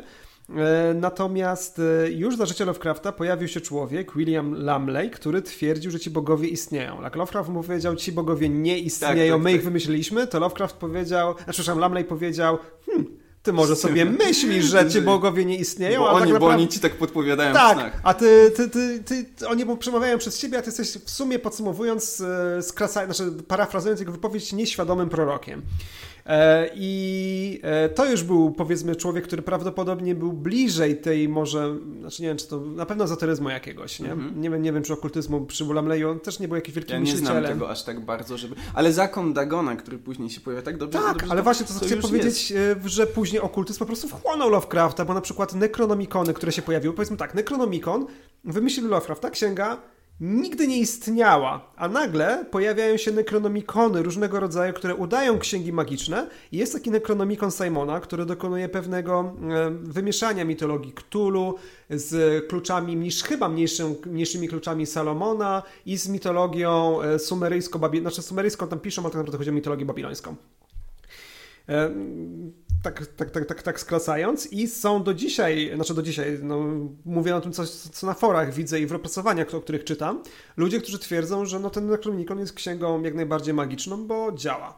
Natomiast już za życia Lovecrafta pojawił się człowiek, William Lamley, który twierdził, że ci bogowie istnieją. Jak Lovecraft mu powiedział, ci bogowie nie istnieją, tak, tak, my tak. ich wymyśliliśmy, to Lovecraft powiedział, znaczy, przepraszam, Lamley powiedział, hm, ty może sobie myślisz, że ci bogowie nie istnieją, bo, a oni, tak naprawdę... bo oni ci tak podpowiadają tak, w snach. A ty, ty, ty, ty, ty oni przemawiają przez ciebie, a ty jesteś w sumie podsumowując, skracając, znaczy parafrazując jego wypowiedź, nieświadomym prorokiem. I to już był, powiedzmy, człowiek, który prawdopodobnie był bliżej tej może, znaczy nie wiem, czy to na pewno ezoteryzmu jakiegoś, nie? Mm-hmm. nie wiem, nie wiem, czy okultyzmu przy Lamleyu, on też nie był jakiś wielki ja myślicielem. Ja nie znam tego aż tak bardzo, żeby... Ale zakon Dagona, który później się pojawia, tak dobrze... Tak, dobrze, ale właśnie to, co chcę powiedzieć, jest. Że później okultyzm po prostu wchłonął Lovecrafta, bo na przykład Necronomicony, które się pojawiły, powiedzmy tak, Necronomicon wymyślił Lovecraft, ta księga nigdy nie istniała, a nagle pojawiają się nekronomikony różnego rodzaju, które udają księgi magiczne. I jest taki nekronomikon Simona, który dokonuje pewnego wymieszania mitologii Cthulhu z kluczami, niż chyba mniejszym, mniejszymi kluczami Salomona i z mitologią sumeryjsko-babilońską, znaczy sumeryjską tam piszą, ale tak naprawdę chodzi o mitologię babilońską. Tak, tak, tak, tak, tak skracając i są do dzisiaj, znaczy do dzisiaj, no, mówię o tym, co, co na forach widzę i w opracowaniach, o których czytam, ludzie, którzy twierdzą, że no, ten Necronomicon jest księgą jak najbardziej magiczną, bo działa.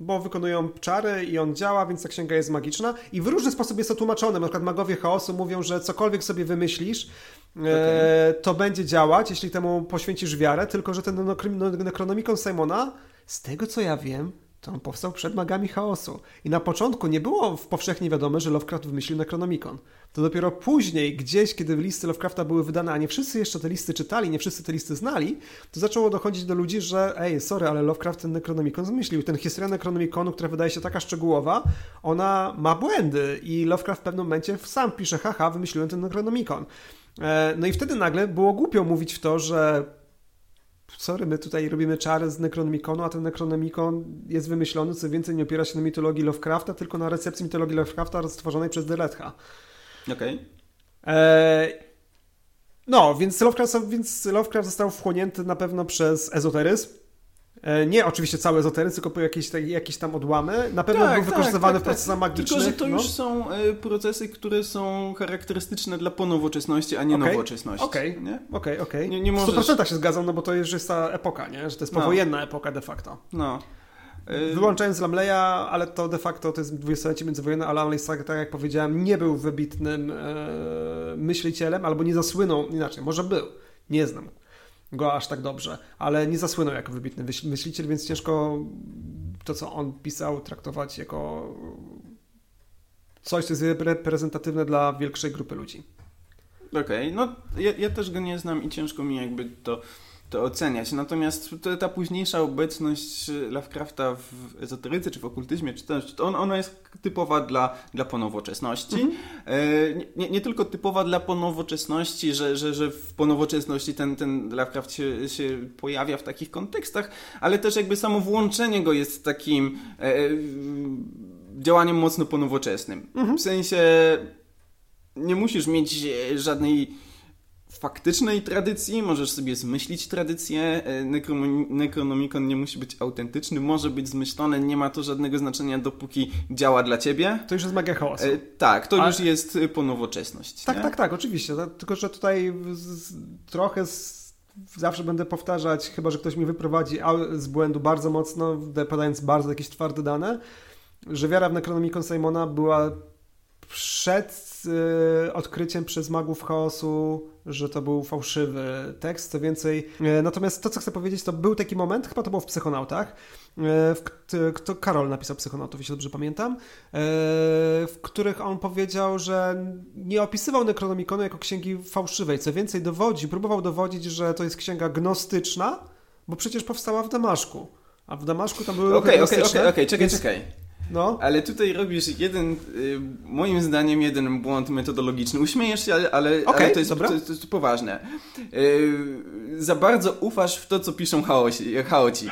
Bo wykonują czary i on działa, więc ta księga jest magiczna i w różny sposób jest to tłumaczone. Na przykład magowie chaosu mówią, że cokolwiek sobie wymyślisz, okay. e, to będzie działać, jeśli temu poświęcisz wiarę, tylko że ten Necronomicon Simona, z tego co ja wiem, to on powstał przed magami chaosu. I na początku nie było powszechnie wiadome, że Lovecraft wymyślił Necronomicon. To dopiero później, gdzieś, kiedy listy Lovecrafta były wydane, a nie wszyscy jeszcze te listy czytali, nie wszyscy te listy znali, to zaczęło dochodzić do ludzi, że ej, sorry, ale Lovecraft ten Necronomicon zmyślił. Ten historia Necronomiconu, która wydaje się taka szczegółowa, ona ma błędy i Lovecraft w pewnym momencie sam pisze, haha, wymyśliłem ten Necronomicon. No i wtedy nagle było głupio mówić w to, że sorry, my tutaj robimy czary z Necronomiconu, a ten Necronomicon jest wymyślony, co więcej nie opiera się na mitologii Lovecrafta, tylko na recepcji mitologii Lovecrafta stworzonej przez Deletha. Okej. Okay. No, więc Lovecraft, więc Lovecraft został wchłonięty na pewno przez ezoteryzm. Nie oczywiście cały ezoteryzm, tylko po jakieś, jakieś tam odłamy. Na pewno tak, był wykorzystywany tak, tak, w procesach tak. magicznych. Tylko, że to no. już są procesy, które są charakterystyczne dla ponowoczesności, a nie okay. nowoczesności. Okej, okej, okej. W stu procentach się zgadzam, no bo to już jest ta epoka, nie? Że to jest powojenna no. epoka de facto. No. Wyłączając Lamleya, ale to de facto to jest dwudziestolecie międzywojenne, a Lamley, tak jak powiedziałem, nie był wybitnym e, myślicielem, albo nie zasłynął, inaczej, może był, nie znam go aż tak dobrze, ale nie zasłynął jako wybitny myśliciel, więc ciężko to, co on pisał, traktować jako coś, co jest reprezentatywne dla większej grupy ludzi. Okej, okay, no ja, ja też go nie znam i ciężko mi jakby to, to oceniać, natomiast to, ta późniejsza obecność Lovecrafta w ezoteryce, czy w okultyzmie, czy też, on, ona jest typowa dla, dla ponowoczesności. Mm-hmm. E, nie, nie tylko typowa dla ponowoczesności, że, że, że w ponowoczesności ten, ten Lovecraft się, się pojawia w takich kontekstach, ale też jakby samo włączenie go jest takim e, działaniem mocno ponowoczesnym. Mm-hmm. W sensie nie musisz mieć żadnej faktycznej tradycji, możesz sobie zmyślić tradycję, Necronomicon nie musi być autentyczny, może być zmyślony, nie ma to żadnego znaczenia, dopóki działa dla ciebie. To już jest magia chaosu. E, tak, to ale... już jest ponowoczesność. Tak, nie? tak, tak, oczywiście, tylko że tutaj z, trochę z, zawsze będę powtarzać, chyba że ktoś mnie wyprowadzi z błędu bardzo mocno, podając bardzo jakieś twarde dane, że wiara w Necronomicon Simona była przed y, odkryciem przez magów chaosu, że to był fałszywy tekst, co więcej. Y, natomiast to, co chcę powiedzieć, to był taki moment, chyba to było w Psychonautach, y, w, to Karol napisał Psychonautów, jeśli dobrze pamiętam, y, w których on powiedział, że nie opisywał Necronomiconu jako księgi fałszywej. Co więcej, dowodzi, próbował dowodzić, że to jest księga gnostyczna, bo przecież powstała w Damaszku. A w Damaszku tam były... Okej, okej, okej, czekaj, więc... czekaj. No. Ale tutaj robisz jeden, y, moim zdaniem, jeden błąd metodologiczny. Uśmiejesz się, ale, ale, okay, ale to, jest, to, to jest poważne. Y, za bardzo ufasz w to, co piszą chaosi, chaoci.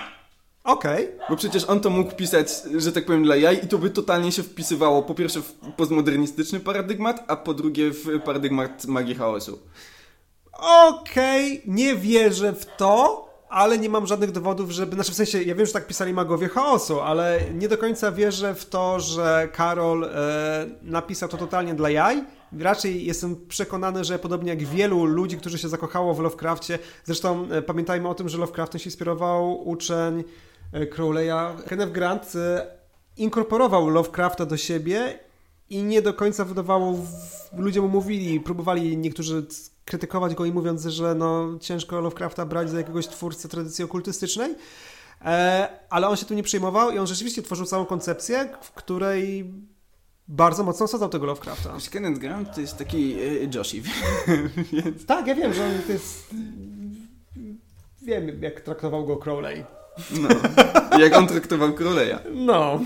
Okej. Okay. Bo przecież on to mógł pisać, że tak powiem, dla jaj i to by totalnie się wpisywało po pierwsze w postmodernistyczny paradygmat, a po drugie w paradygmat magii chaosu. Okej, okay, nie wierzę w to. Ale nie mam żadnych dowodów, żeby... Znaczy w sensie, ja wiem, że tak pisali magowie chaosu, ale nie do końca wierzę w to, że Karol e, napisał to totalnie dla jaj. Raczej jestem przekonany, że podobnie jak wielu ludzi, którzy się zakochało w Lovecrafcie, zresztą e, pamiętajmy o tym, że Lovecraftem się inspirował uczeń e, Crowleya. Kenneth Grant e, inkorporował Lovecrafta do siebie i nie do końca wydawało... W, ludzie mu mówili, próbowali niektórzy... krytykować go i mówiąc, że no, ciężko Lovecrafta brać za jakiegoś twórcę tradycji okultystycznej, e, ale on się tym nie przejmował i on rzeczywiście tworzył całą koncepcję, w której bardzo mocno sadzał tego Lovecrafta. Kenneth Grant to jest taki e, Joshi. Więc... Tak, ja wiem, że on to jest... Wiem, jak traktował go Crowley. No, jak on traktował Crowleya. No.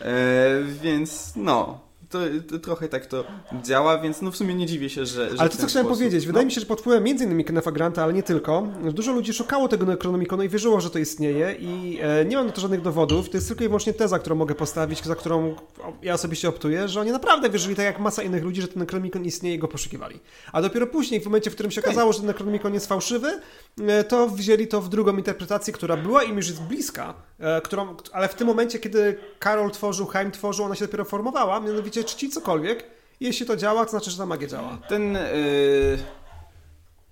E, więc no... To, to trochę tak to działa, więc no w sumie nie dziwię się, że... że ale to, co chciałem sposób, powiedzieć, wydaje no. mi się, że pod wpływem między innymi Kennetha Granta, ale nie tylko, dużo ludzi szukało tego Necronomiconu i wierzyło, że to istnieje i e, nie mam na to żadnych dowodów. To jest tylko i wyłącznie teza, którą mogę postawić, za którą ja osobiście optuję, że oni naprawdę wierzyli, tak jak masa innych ludzi, że ten Necronomicon istnieje i go poszukiwali. A dopiero później, w momencie, w którym się okazało, że ten Necronomicon jest fałszywy, e, to wzięli to w drugą interpretację, która była im już bliska, e, którą, ale w tym momencie, kiedy Karol tworzył, Haim tworzył, ona się dopiero formowała, mianowicie czci cokolwiek, jeśli to działa, to znaczy, że ta magia działa. Ten yy,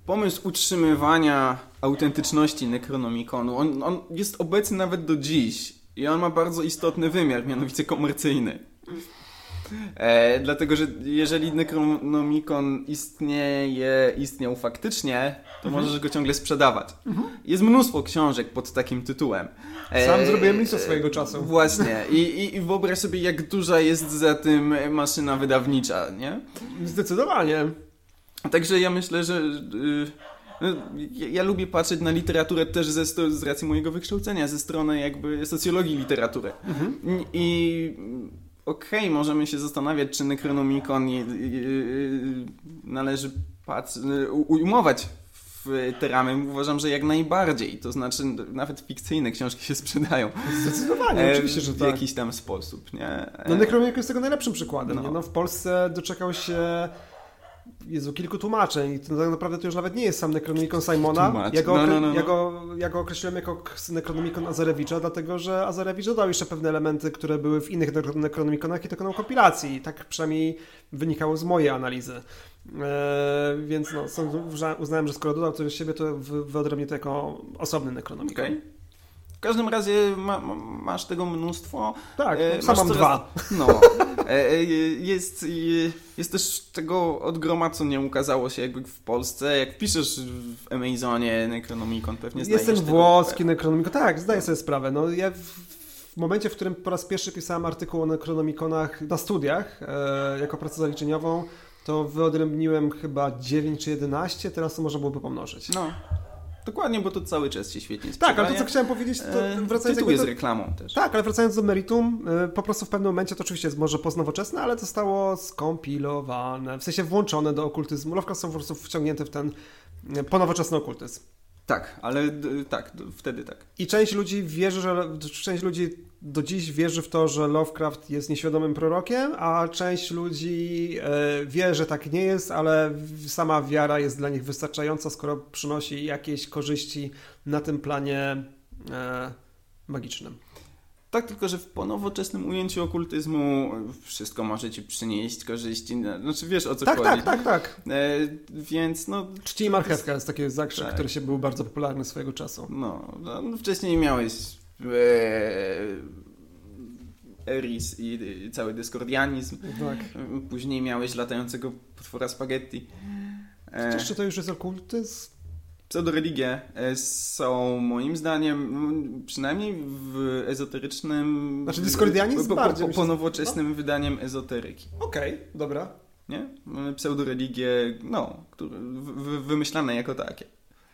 pomysł utrzymywania autentyczności Necronomiconu, on, on jest obecny nawet do dziś i on ma bardzo istotny wymiar, mianowicie komercyjny. E, dlatego, że jeżeli Necronomicon istnieje, istniał faktycznie, to mhm. możesz go ciągle sprzedawać. Mhm. Jest mnóstwo książek pod takim tytułem. E, Sam zrobiłem listę swojego czasu. Właśnie. I, i, I wyobraź sobie, jak duża jest za tym maszyna wydawnicza, nie? Zdecydowanie. Także ja myślę, że... Yy... Ja, ja lubię patrzeć na literaturę też ze sto, z racji mojego wykształcenia, ze strony jakby socjologii literatury. Mhm. I... i Okej, okay, możemy się zastanawiać, czy Necronomicon yy, yy, należy patrz, yy, ujmować w te ramy. Uważam, że jak najbardziej. To znaczy, nawet fikcyjne książki się sprzedają. Zdecydowanie, e, oczywiście, że tak. W jakiś tam sposób, nie? E, no Necronomicon jest tego najlepszym przykładem. No. Nie? No, w Polsce doczekał się... Jezu, kilku tłumaczeń. To tak naprawdę to już nawet nie jest sam Necronomicon Simona. Ja go, no, no, no. Ja, go, ja go określiłem jako Necronomicon Azarewicza, dlatego że Azarewicz dodał jeszcze pewne elementy, które były w innych Necronomiconach i dokonał kompilacji. Tak przynajmniej wynikało z mojej analizy. Eee, więc no, uznałem, że skoro dodał coś z siebie, to wyodrębnię to jako osobny Necronomicon. Okay. W każdym razie ma, ma, masz tego mnóstwo. Tak, e, sam mam coraz... dwa. No. Jest, jest też tego od groma, co nie ukazało się jakby w Polsce. Jak piszesz w Amazonie Necronomicon, pewnie znajdziesz. Jestem włoski Necronomicon. Tak, zdaję sobie sprawę. No, ja w momencie, w którym po raz pierwszy pisałem artykuł o Necronomiconach na studiach e, jako pracę zaliczeniową, to wyodrębniłem chyba dziewięć czy jedenaście. Teraz to można byłoby pomnożyć. No. Dokładnie, bo to cały czas się świetnie sprzedaje. Tak, ale to co chciałem powiedzieć, to e, wracając tytuł jest do... reklamą też. Tak, ale wracając do meritum, po prostu w pewnym momencie to oczywiście jest może postnowoczesne, ale to zostało skompilowane, w sensie włączone do okultyzmu. Lovecraft są po prostu wciągnięte w ten ponowoczesny okultyzm. Tak, ale tak, wtedy tak. I część ludzi wierzy, że część ludzi do dziś wierzy w to, że Lovecraft jest nieświadomym prorokiem, a część ludzi wie, że tak nie jest, ale sama wiara jest dla nich wystarczająca, skoro przynosi jakieś korzyści na tym planie magicznym. Tak, tylko że w ponowoczesnym ujęciu okultyzmu wszystko może ci przynieść korzyści. Znaczy wiesz, o co tak, chodzi. Tak, tak, tak. E, więc no... Czci i marchewka jest taki zakrzyk, tak. który się był bardzo popularny swojego czasu. No, no wcześniej miałeś e, Eris i cały dyskordianizm. Tak. Później miałeś latającego potwora spaghetti. Przecież czy to już jest okultyzm? Pseudoreligie są moim zdaniem, przynajmniej w ezoterycznym... Znaczy dyskordianizm po, bardziej... Po, po nowoczesnym no? wydaniem ezoteryki. Okej, okay, dobra. Nie? Pseudoreligie, no, wymyślane jako takie.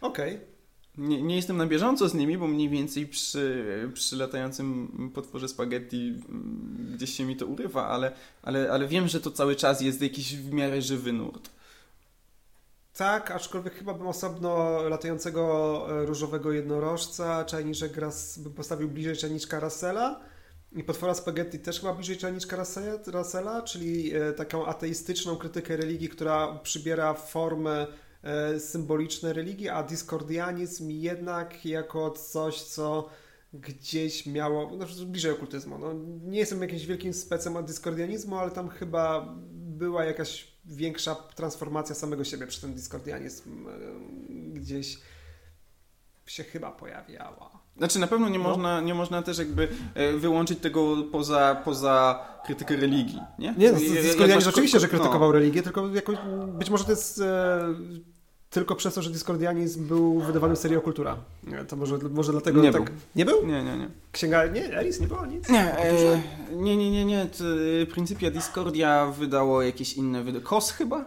Okej. Okay. Nie, nie jestem na bieżąco z nimi, bo mniej więcej przy, przy latającym potworze spaghetti gdzieś się mi to urywa, ale, ale, ale wiem, że to cały czas jest jakiś w miarę żywy nurt. Tak, aczkolwiek chyba bym osobno latającego różowego jednorożca, czajniczek raz, bym postawił bliżej czajniczka Russella i potwora spaghetti też chyba bliżej czajniczka Russella, czyli taką ateistyczną krytykę religii, która przybiera formę symboliczne religii, a diskordianizm jednak jako coś, co gdzieś miało, no, bliżej okultyzmu. No, nie jestem jakimś wielkim specem od diskordianizmu, ale tam chyba była jakaś większa transformacja samego siebie przez ten diskordianizm gdzieś się chyba pojawiała. Znaczy na pewno nie, no. można, nie można też jakby wyłączyć tego poza, poza krytykę religii, nie? Nie, no, diskordianizm oczywiście, że krytykował no. religię, tylko jakoś, być może to jest e, tylko przez to, że diskordianizm był wydawany w serii Okultura. Nie, to może, może dlatego nie tak... Był. Nie był? Nie, nie, nie. Księga... Nie, Eris nie było nic? Nie, e, nie, nie, nie, nie. Principia Discordia wydało jakieś inne... Wyda... Kos chyba?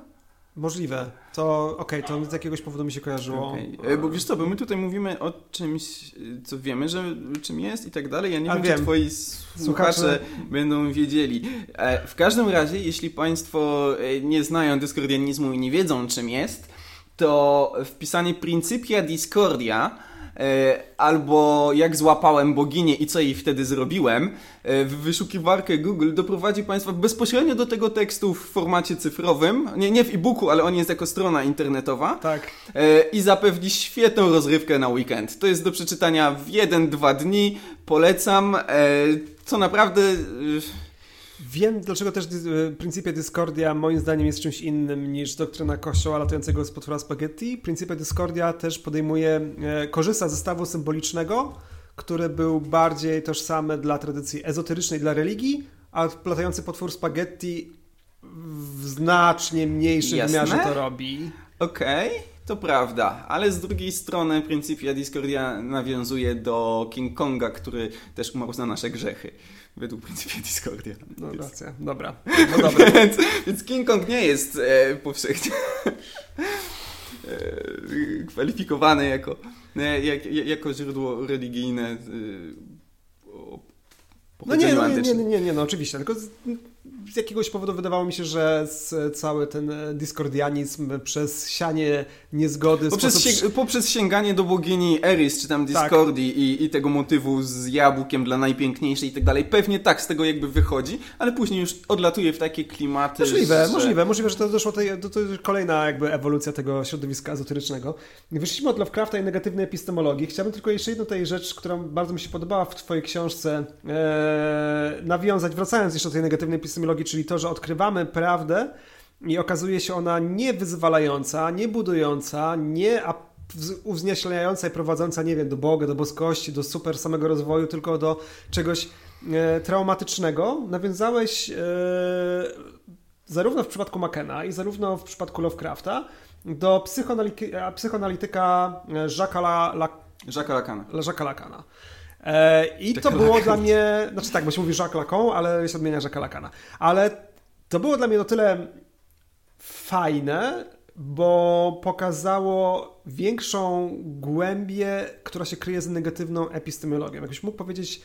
Możliwe. To okej, okay, to z jakiegoś powodu mi się kojarzyło. Okay. Bo wiesz co, bo my tutaj mówimy o czymś, co wiemy, że czym jest i tak dalej. Ja nie A wiem, wiem, czy twoi słuchacze, słuchacze będą wiedzieli. W każdym razie, jeśli państwo nie znają dyskordianizmu i nie wiedzą, czym jest, to wpisanie Principia Discordia albo jak złapałem boginię i co jej wtedy zrobiłem w wyszukiwarkę Google doprowadzi państwa bezpośrednio do tego tekstu w formacie cyfrowym, nie, nie w e-booku, ale on jest jako strona internetowa tak. I zapewni świetną rozrywkę na weekend. To jest do przeczytania w jeden dwa dni, polecam, co naprawdę... Wiem, dlaczego też Principia Discordia moim zdaniem jest czymś innym niż doktryna kościoła latającego z potwora spaghetti. Principia Discordia też podejmuje, korzysta z zestawu symbolicznego, który był bardziej tożsamy dla tradycji ezoterycznej, dla religii, a latający potwór spaghetti w znacznie mniejszym Jasne? wymiarze to robi. Okej, okay, to prawda, ale z drugiej strony Principia Discordia nawiązuje do King Konga, który też umarł za nasze grzechy. Według Principia Discordia. No więc... racja, dobra. No dobra. więc, więc King Kong nie jest e, powszechnie e, kwalifikowany jako, e, jak, jako źródło religijne e, o pochodzeniu no nie, antycznym. No nie, nie, nie, nie, no oczywiście, tylko z, z jakiegoś powodu wydawało mi się, że z, cały ten diskordianizm przez sianie niezgody... Poprzez, sposób... sięg- poprzez sięganie do bogini Eris, czy tam Discordii tak. i, i tego motywu z jabłkiem dla najpiękniejszej i tak dalej, pewnie tak z tego jakby wychodzi, ale później już odlatuje w takie klimaty... Możliwe, że... możliwe, możliwe, że to doszło tej, do, to kolejna jakby ewolucja tego środowiska ezoterycznego. Wyszliśmy od Lovecrafta i negatywnej epistemologii. Chciałbym tylko jeszcze jedną tej rzecz, która bardzo mi się podobała w twojej książce, ee, nawiązać, wracając jeszcze do tej negatywnej epistemologii, czyli to, że odkrywamy prawdę i okazuje się ona niewyzwalająca, niebudująca, nie uwznieślająca i prowadząca, nie wiem, do Boga, do boskości, do super samego rozwoju, tylko do czegoś e, traumatycznego. Nawiązałeś e, zarówno w przypadku Machena i zarówno w przypadku Lovecrafta do psychoanality- psychoanalityka Jacques'a La- La- Jacques'a Lacana. Jacques'a Lacana. I to było dla mnie, znaczy tak, bo się mówi Jacques Lacan, ale się odmienia Jacques'a Lacana. Ale to było dla mnie o tyle fajne, bo pokazało większą głębię, która się kryje z negatywną epistemologią. Jakbyś mógł powiedzieć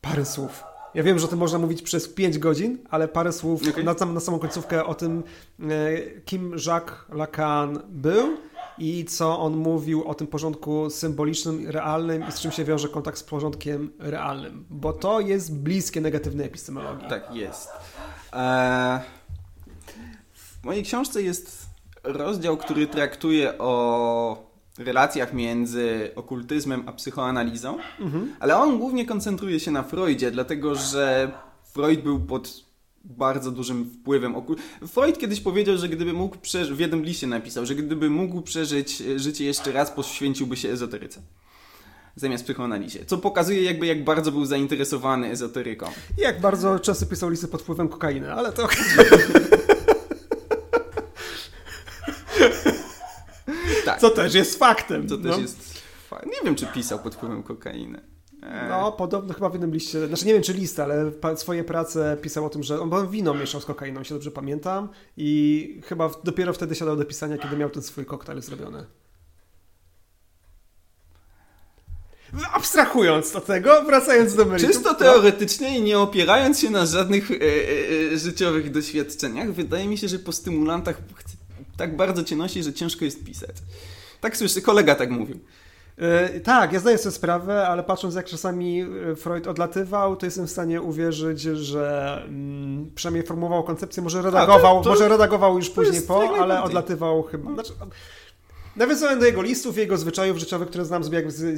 parę słów. Ja wiem, że o tym można mówić przez pięć godzin, ale parę słów okay. na, sam, na samą końcówkę o tym, kim Jacques Lacan był. I co on mówił o tym porządku symbolicznym, realnym i z czym się wiąże kontakt z porządkiem realnym. Bo to jest bliskie negatywnej epistemologii. Tak, jest. Eee, w mojej książce jest rozdział, który traktuje o relacjach między okultyzmem a psychoanalizą, mhm. ale on głównie koncentruje się na Freudzie, dlatego że Freud był pod... bardzo dużym wpływem. Freud kiedyś powiedział, że gdyby mógł przeżyć, w jednym liście napisał, że gdyby mógł przeżyć życie jeszcze raz, poświęciłby się ezoteryce. zamiast psychoanalizie. Co pokazuje jakby jak bardzo był zainteresowany ezoteryką. I jak bardzo często pisał listy pod wpływem kokainy, ale to... tak. Co też jest faktem. Co no. też jest fakt. Nie wiem, czy pisał pod wpływem kokainy. No, podobno chyba w jednym liście, znaczy nie wiem czy list, ale swoje prace pisał o tym, że on, on wino mieszał z kokainą, się dobrze pamiętam, i chyba w, dopiero wtedy siadał do pisania, kiedy miał ten swój koktajl zrobiony. Abstrahując od tego, wracając do meritum. Czysto teoretycznie i nie opierając się na żadnych e, e, życiowych doświadczeniach, wydaje mi się, że po stymulantach tak bardzo cię nosi, że ciężko jest pisać. Tak słyszę, kolega tak mówił. Yy, tak, ja zdaję sobie sprawę, ale patrząc jak czasami Freud odlatywał, to jestem w stanie uwierzyć, że mm, przynajmniej formułował koncepcję, może redagował, A, to, to, może redagował już później po, ale odlatywał chyba. Znaczy, nawiązałem do jego listów, jego zwyczajów życiowych, które znam z,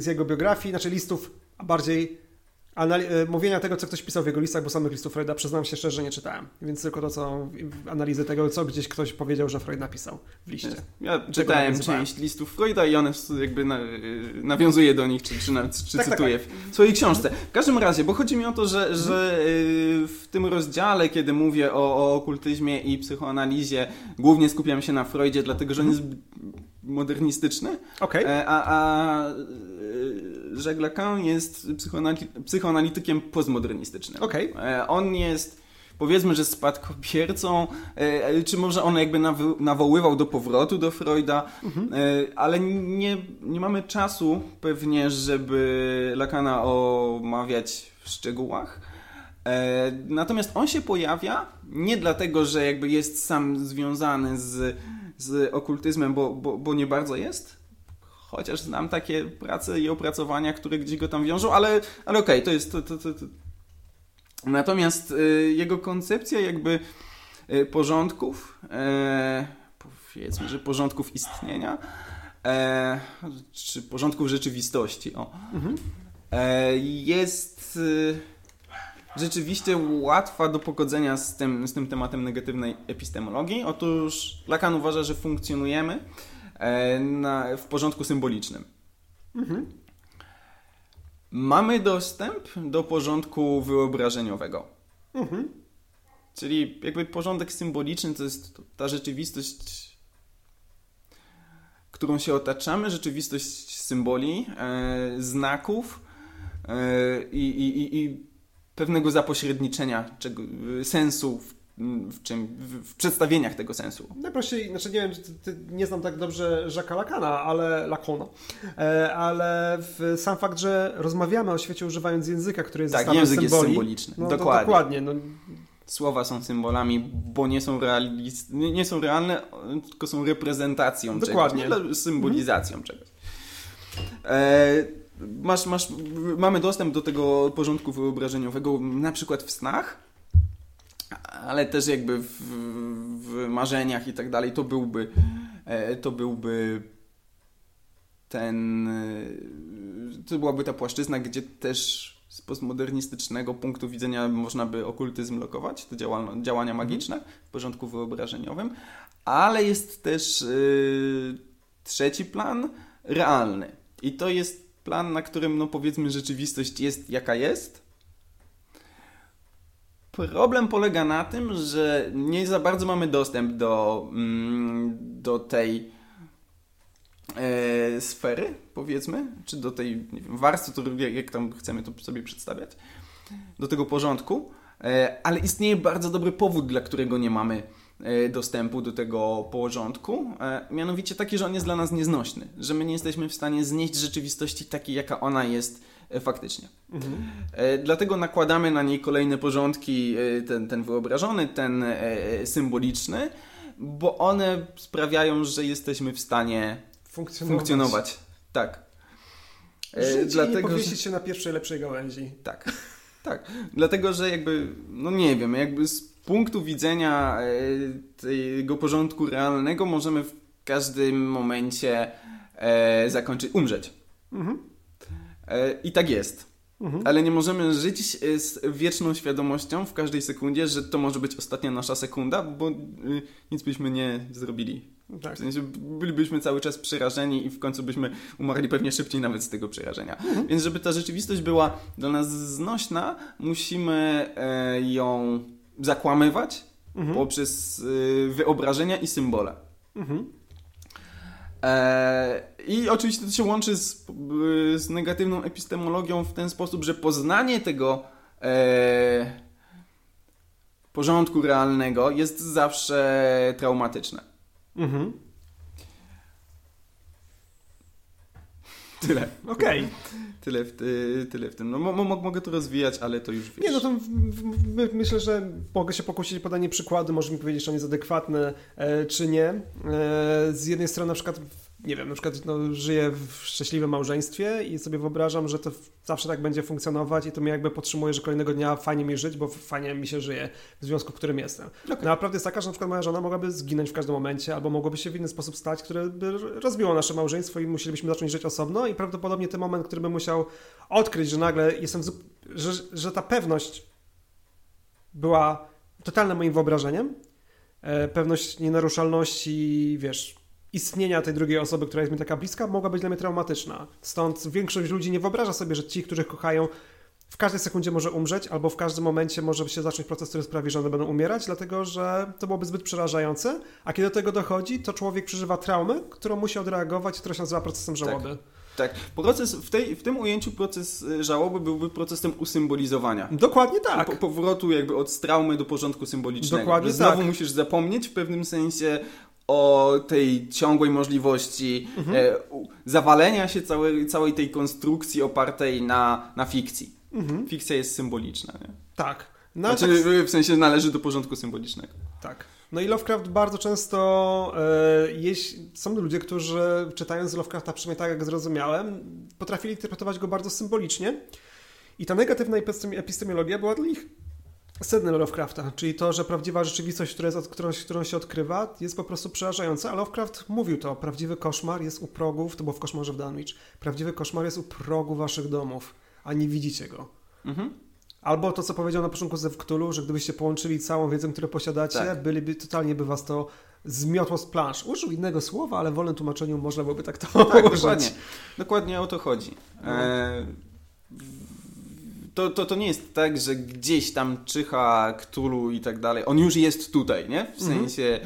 z jego biografii, znaczy listów, a bardziej anali- mówienia tego, co ktoś pisał w jego listach, bo samych listów Freuda, przyznam się szczerze, nie czytałem. Więc tylko to, co analizy tego, co gdzieś ktoś powiedział, że Freud napisał w liście. Ja czytałem część listów Freuda i one jakby na, nawiązuje do nich, czy, czy, czy tak, cytuję tak, tak. w swojej książce. W każdym razie, bo chodzi mi o to, że, że w tym rozdziale, kiedy mówię o, o okultyzmie i psychoanalizie, głównie skupiam się na Freudzie, dlatego że on jest modernistyczny, okay. a, a Jacques Lacan jest psychoanali- psychoanalitykiem postmodernistycznym. Okay. On jest, powiedzmy, że spadkobiercą, czy może on jakby nawo- nawoływał do powrotu do Freuda, mhm. ale nie, nie mamy czasu pewnie, żeby Lacana omawiać w szczegółach. Natomiast on się pojawia nie dlatego, że jakby jest sam związany z, z okultyzmem, bo, bo, bo nie bardzo jest, chociaż znam takie prace i opracowania, które gdzieś go tam wiążą, ale, ale okej, okay, to jest... To, to, to, to. Natomiast y, jego koncepcja jakby y, porządków, y, powiedzmy, że porządków istnienia, y, czy porządków rzeczywistości, o, mhm. y, jest... Y, rzeczywiście łatwa do pogodzenia z tym, z tym tematem negatywnej epistemologii. Otóż Lacan uważa, że funkcjonujemy na, w porządku symbolicznym. Mhm. Mamy dostęp do porządku wyobrażeniowego. Mhm. Czyli jakby porządek symboliczny to jest ta rzeczywistość, którą się otaczamy, rzeczywistość symboli, e, znaków e, i, i, i pewnego zapośredniczenia czego, sensu w, w, czym, w, w przedstawieniach tego sensu. Najprościej, znaczy nie wiem, ty, ty nie znam tak dobrze Jacques'a Lacana, ale Lacana, e, ale w, sam fakt, że rozmawiamy o świecie używając języka, który jest zestawem symboli. Tak, język jest symboliczny. No, dokładnie. dokładnie no. Słowa są symbolami, bo nie są, realist, nie, nie są realne, tylko są reprezentacją dokładnie. czegoś, ale symbolizacją mhm. czegoś. E, Masz, masz, mamy dostęp do tego porządku wyobrażeniowego na przykład w snach, ale też jakby w, w marzeniach i tak dalej. To byłby, to byłby ten, to byłaby ta płaszczyzna, gdzie też z postmodernistycznego punktu widzenia można by okultyzm lokować, te działania, działania magiczne w porządku wyobrażeniowym, ale jest też yy, trzeci plan, realny. I to jest plan, na którym, no powiedzmy, rzeczywistość jest jaka jest. Problem polega na tym, że nie za bardzo mamy dostęp do, do tej e, sfery, powiedzmy, czy do tej nie wiem, warstwy, którą, jak tam chcemy to sobie przedstawiać, do tego porządku, e, ale istnieje bardzo dobry powód, dla którego nie mamy dostępu do tego porządku, mianowicie taki, że on jest dla nas nieznośny, że my nie jesteśmy w stanie znieść rzeczywistości takiej, jaka ona jest faktycznie. Mhm. Dlatego nakładamy na niej kolejne porządki, ten, ten wyobrażony, ten symboliczny, bo one sprawiają, że jesteśmy w stanie funkcjonować. funkcjonować. Tak. Żyć dlatego, i nie powiesić że... się na pierwszej lepszej gałęzi. Tak. Tak. Dlatego, że jakby, no nie wiem, jakby z punktu widzenia tego porządku realnego możemy w każdym momencie e, zakończyć, umrzeć. Mhm. E, I tak jest. Mhm. Ale nie możemy żyć z wieczną świadomością w każdej sekundzie, że to może być ostatnia nasza sekunda, bo y, nic byśmy nie zrobili Tak. W sensie bylibyśmy cały czas przerażeni i w końcu byśmy umarli pewnie szybciej nawet z tego przerażenia. Mhm. Więc żeby ta rzeczywistość była dla nas znośna, musimy e, ją zakłamywać mhm. poprzez e, wyobrażenia i symbole. Mhm. E, I oczywiście to się łączy z, z negatywną epistemologią w ten sposób, że poznanie tego e, porządku realnego jest zawsze traumatyczne. Mhm. Tyle. Okej. Okay. Tyle, ty, tyle w tym. No, mo, mogę to rozwijać, ale to już wiesz. Nie, no to w, w, my, myślę, że mogę się pokusić o podanie przykładu, może mi powiedzieć, czy on jest adekwatny, e, czy nie. E, z jednej strony na przykład, nie wiem, na przykład no, żyję w szczęśliwym małżeństwie i sobie wyobrażam, że to zawsze tak będzie funkcjonować i to mnie jakby podtrzymuje, że kolejnego dnia fajnie mi żyć, bo fajnie mi się żyje w związku, w którym jestem. Okay. No a prawda jest taka, że na przykład moja żona mogłaby zginąć w każdym momencie albo mogłoby się w inny sposób stać, które by rozbiło nasze małżeństwo i musielibyśmy zacząć żyć osobno i prawdopodobnie ten moment, który bym musiał odkryć, że nagle jestem, że, że ta pewność była totalnym moim wyobrażeniem, pewność nienaruszalności, wiesz, istnienia tej drugiej osoby, która jest mi taka bliska, mogła być dla mnie traumatyczna. Stąd większość ludzi nie wyobraża sobie, że ci, których kochają, w każdej sekundzie może umrzeć albo w każdym momencie może się zacząć proces, który sprawi, że one będą umierać, dlatego że to byłoby zbyt przerażające, a kiedy do tego dochodzi, to człowiek przeżywa traumę, którą musi odreagować, która się nazywa procesem żałoby. Tak, tak. Proces, w, tej, w tym ujęciu proces żałoby byłby procesem usymbolizowania. Dokładnie tak. Po, powrotu jakby od traumy do porządku symbolicznego. Dokładnie Znowu tak. Znowu musisz zapomnieć w pewnym sensie o tej ciągłej możliwości mhm. e, zawalenia się całej, całej tej konstrukcji opartej na, na fikcji. Mhm. Fikcja jest symboliczna, nie? Tak. No, znaczy, tak. W sensie należy do porządku symbolicznego. Tak. No i Lovecraft bardzo często e, jeśli, są ludzie, którzy czytając Lovecrafta, przynajmniej tak jak zrozumiałem, potrafili interpretować go bardzo symbolicznie i ta negatywna epistemologia była dla nich sednem Lovecrafta, czyli to, że prawdziwa rzeczywistość, która jest, którą, którą się odkrywa, jest po prostu przerażająca, a Lovecraft mówił to. Prawdziwy koszmar jest u progów, to było w Koszmarze w Dunwich, prawdziwy koszmar jest u progu waszych domów, a nie widzicie go. Mhm. Albo to, co powiedział na początku Zew Cthulhu, że gdybyście połączyli całą wiedzę, którą posiadacie, tak. byliby, totalnie by was to zmiotło z plansz. Użył innego słowa, ale w wolnym tłumaczeniu można byłoby tak to tak, użyć. Dokładnie. Dokładnie o to chodzi. Eee... To, to, to nie jest tak, że gdzieś tam czyha Cthulhu i tak dalej. On już jest tutaj, nie? W sensie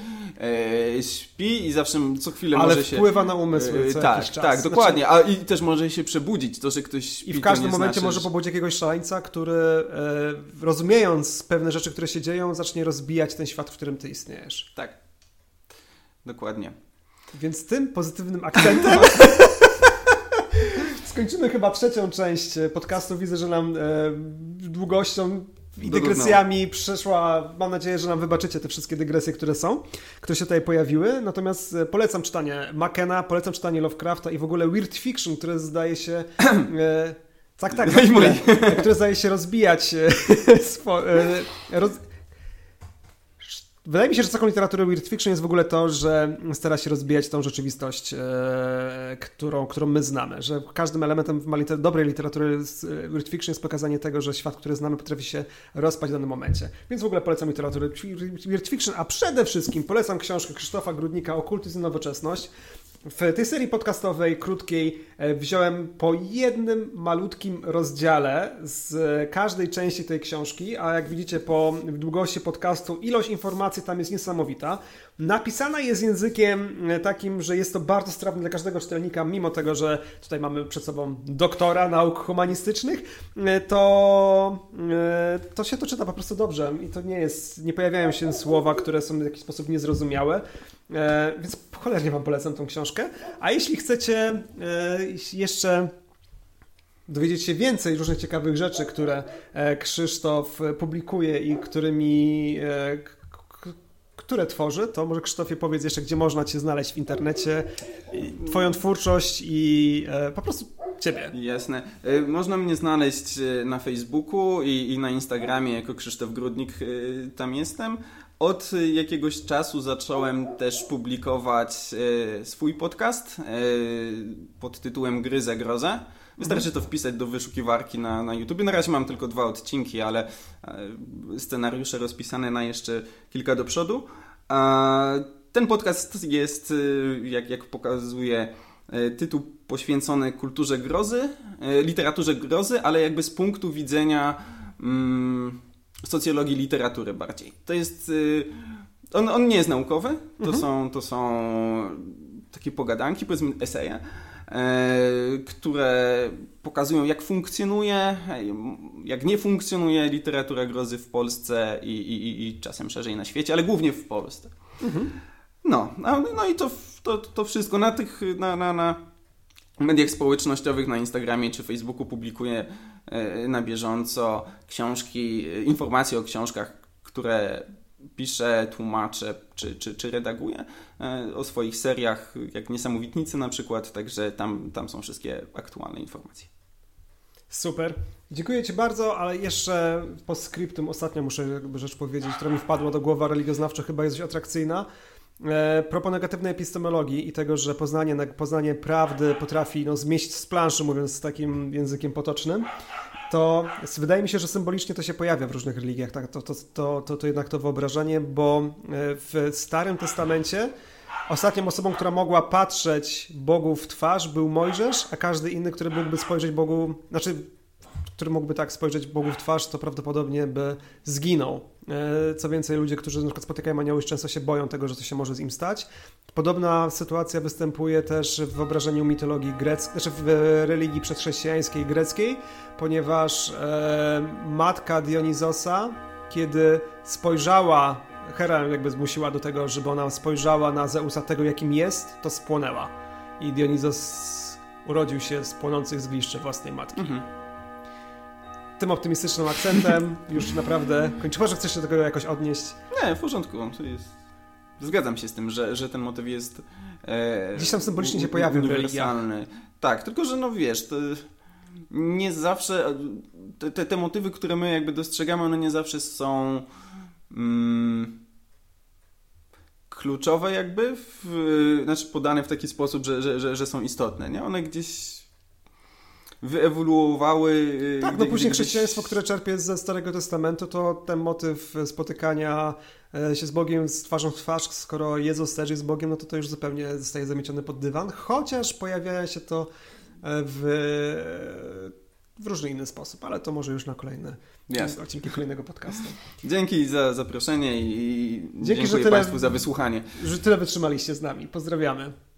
e, śpi i zawsze co chwilę ale może się... Ale wpływa na umysł e, co tak, jakiś czas. Tak, dokładnie. Znaczy... A i też może się przebudzić. To, że ktoś śpi, i w każdym momencie znaczy, może że... pobudzić jakiegoś szaleńca, który e, rozumiejąc pewne rzeczy, które się dzieją, zacznie rozbijać ten świat, w którym ty istniejesz. Tak. Dokładnie. Więc tym pozytywnym akcentem... Skończymy chyba trzecią część podcastu. Widzę, że nam e, długością i dygresjami przeszła. Mam nadzieję, że nam wybaczycie te wszystkie dygresje, które są, które się tutaj pojawiły. Natomiast polecam czytanie Machena, polecam czytanie Lovecrafta i w ogóle Weird Fiction, które zdaje się... E, tak, tak, no które, które zdaje się rozbijać... Spo, e, roz... Wydaje mi się, że taką literaturę Weird Fiction jest w ogóle to, że stara się rozbijać tą rzeczywistość, e, którą, którą my znamy. Że każdym elementem maliter- dobrej literatury Weird Fiction jest pokazanie tego, że świat, który znamy, potrafi się rozpaść w danym momencie. Więc w ogóle polecam literaturę Weird Fiction, a przede wszystkim polecam książkę Krzysztofa Grudnika Okultyzm i Nowoczesność. W tej serii podcastowej, krótkiej, wziąłem po jednym malutkim rozdziale z każdej części tej książki, a jak widzicie po długości podcastu ilość informacji tam jest niesamowita. Napisana jest językiem takim, że jest to bardzo strawne dla każdego czytelnika, mimo tego, że tutaj mamy przed sobą doktora nauk humanistycznych, to, to się to czyta po prostu dobrze i to nie jest, nie pojawiają się słowa, które są w jakiś sposób niezrozumiałe, więc cholernie wam polecam tą książkę. A jeśli chcecie jeszcze dowiedzieć się więcej różnych ciekawych rzeczy, które Krzysztof publikuje i którymi... które tworzy, to może Krzysztofie powiedz jeszcze, gdzie można cię znaleźć w internecie, twoją twórczość i e, po prostu ciebie. Jasne. E, można mnie znaleźć na Facebooku i, i na Instagramie jako Krzysztof Grudnik, e, tam jestem. Od jakiegoś czasu zacząłem też publikować e, swój podcast e, pod tytułem Gry za grozę. Wystarczy to wpisać do wyszukiwarki na, na YouTube. Na razie mam tylko dwa odcinki, ale scenariusze rozpisane na jeszcze kilka do przodu. Ten podcast jest, jak, jak pokazuje tytuł, poświęcony kulturze grozy, literaturze grozy, ale jakby z punktu widzenia mm, socjologii literatury bardziej. To jest... On, on nie jest naukowy, to, mhm. są, to są takie pogadanki, powiedzmy eseje, które pokazują, jak funkcjonuje, jak nie funkcjonuje literatura grozy w Polsce i, i, i czasem szerzej na świecie, ale głównie w Polsce. Mhm. No, no i to, to, to wszystko na tych na, na, na mediach społecznościowych, na Instagramie czy Facebooku publikuję na bieżąco książki, informacje o książkach, które piszę, tłumaczę czy, czy, czy redaguję, o swoich seriach, jak Niesamowitnicy na przykład, także tam, tam są wszystkie aktualne informacje. Super. Dziękuję Ci bardzo, ale jeszcze postscriptum ostatnio muszę jakby rzecz powiedzieć, która mi wpadła do głowy, religioznawczo chyba jest dość atrakcyjna. E, propos negatywnej epistemologii i tego, że poznanie, poznanie prawdy potrafi no, zmieść z planszy, mówiąc takim językiem potocznym, to wydaje mi się, że symbolicznie to się pojawia w różnych religiach, tak? to, to, to, to, to jednak to wyobrażenie, bo w Starym Testamencie ostatnią osobą, która mogła patrzeć Bogu w twarz, był Mojżesz, a każdy inny, który mógłby spojrzeć Bogu, znaczy, który mógłby tak spojrzeć Bogu w twarz, to prawdopodobnie by zginął. Co więcej, ludzie, którzy na przykład spotykają anioły, często się boją tego, że coś się może z im stać. Podobna sytuacja występuje też w wyobrażeniu mitologii greckiej, znaczy w religii przedchrześcijańskiej greckiej, ponieważ e, matka Dionizosa, kiedy spojrzała, Hera jakby zmusiła do tego, żeby ona spojrzała na Zeusa tego, jakim jest, to spłonęła. I Dionizos urodził się z płonących zgliszczy własnej matki. Mhm. Tym optymistycznym akcentem już naprawdę kończyła, że chcesz się do tego jakoś odnieść. Nie, w porządku. To jest... Zgadzam się z tym, że, że ten motyw jest... E, Gdzieś tam symbolicznie u, się pojawił. Uniwersalny. Tak, tylko że no wiesz, to nie zawsze... Te, te, te motywy, które my jakby dostrzegamy, one nie zawsze są mm, kluczowe jakby, w, znaczy podane w taki sposób, że, że, że, że są istotne. Nie? One gdzieś... wyewoluowały... Tak, gdy, no później gdybyś... chrześcijaństwo, które czerpie ze Starego Testamentu, to ten motyw spotykania się z Bogiem z twarzą w twarz, skoro Jezus też jest Bogiem, no to to już zupełnie zostaje zamieciony pod dywan, chociaż pojawia się to w, w różny inny sposób, ale to może już na kolejne yes. odcinki kolejnego podcastu. Dzięki za zaproszenie i dzięki, dziękuję tyle, Państwu za wysłuchanie. Że tyle wytrzymaliście z nami. Pozdrawiamy.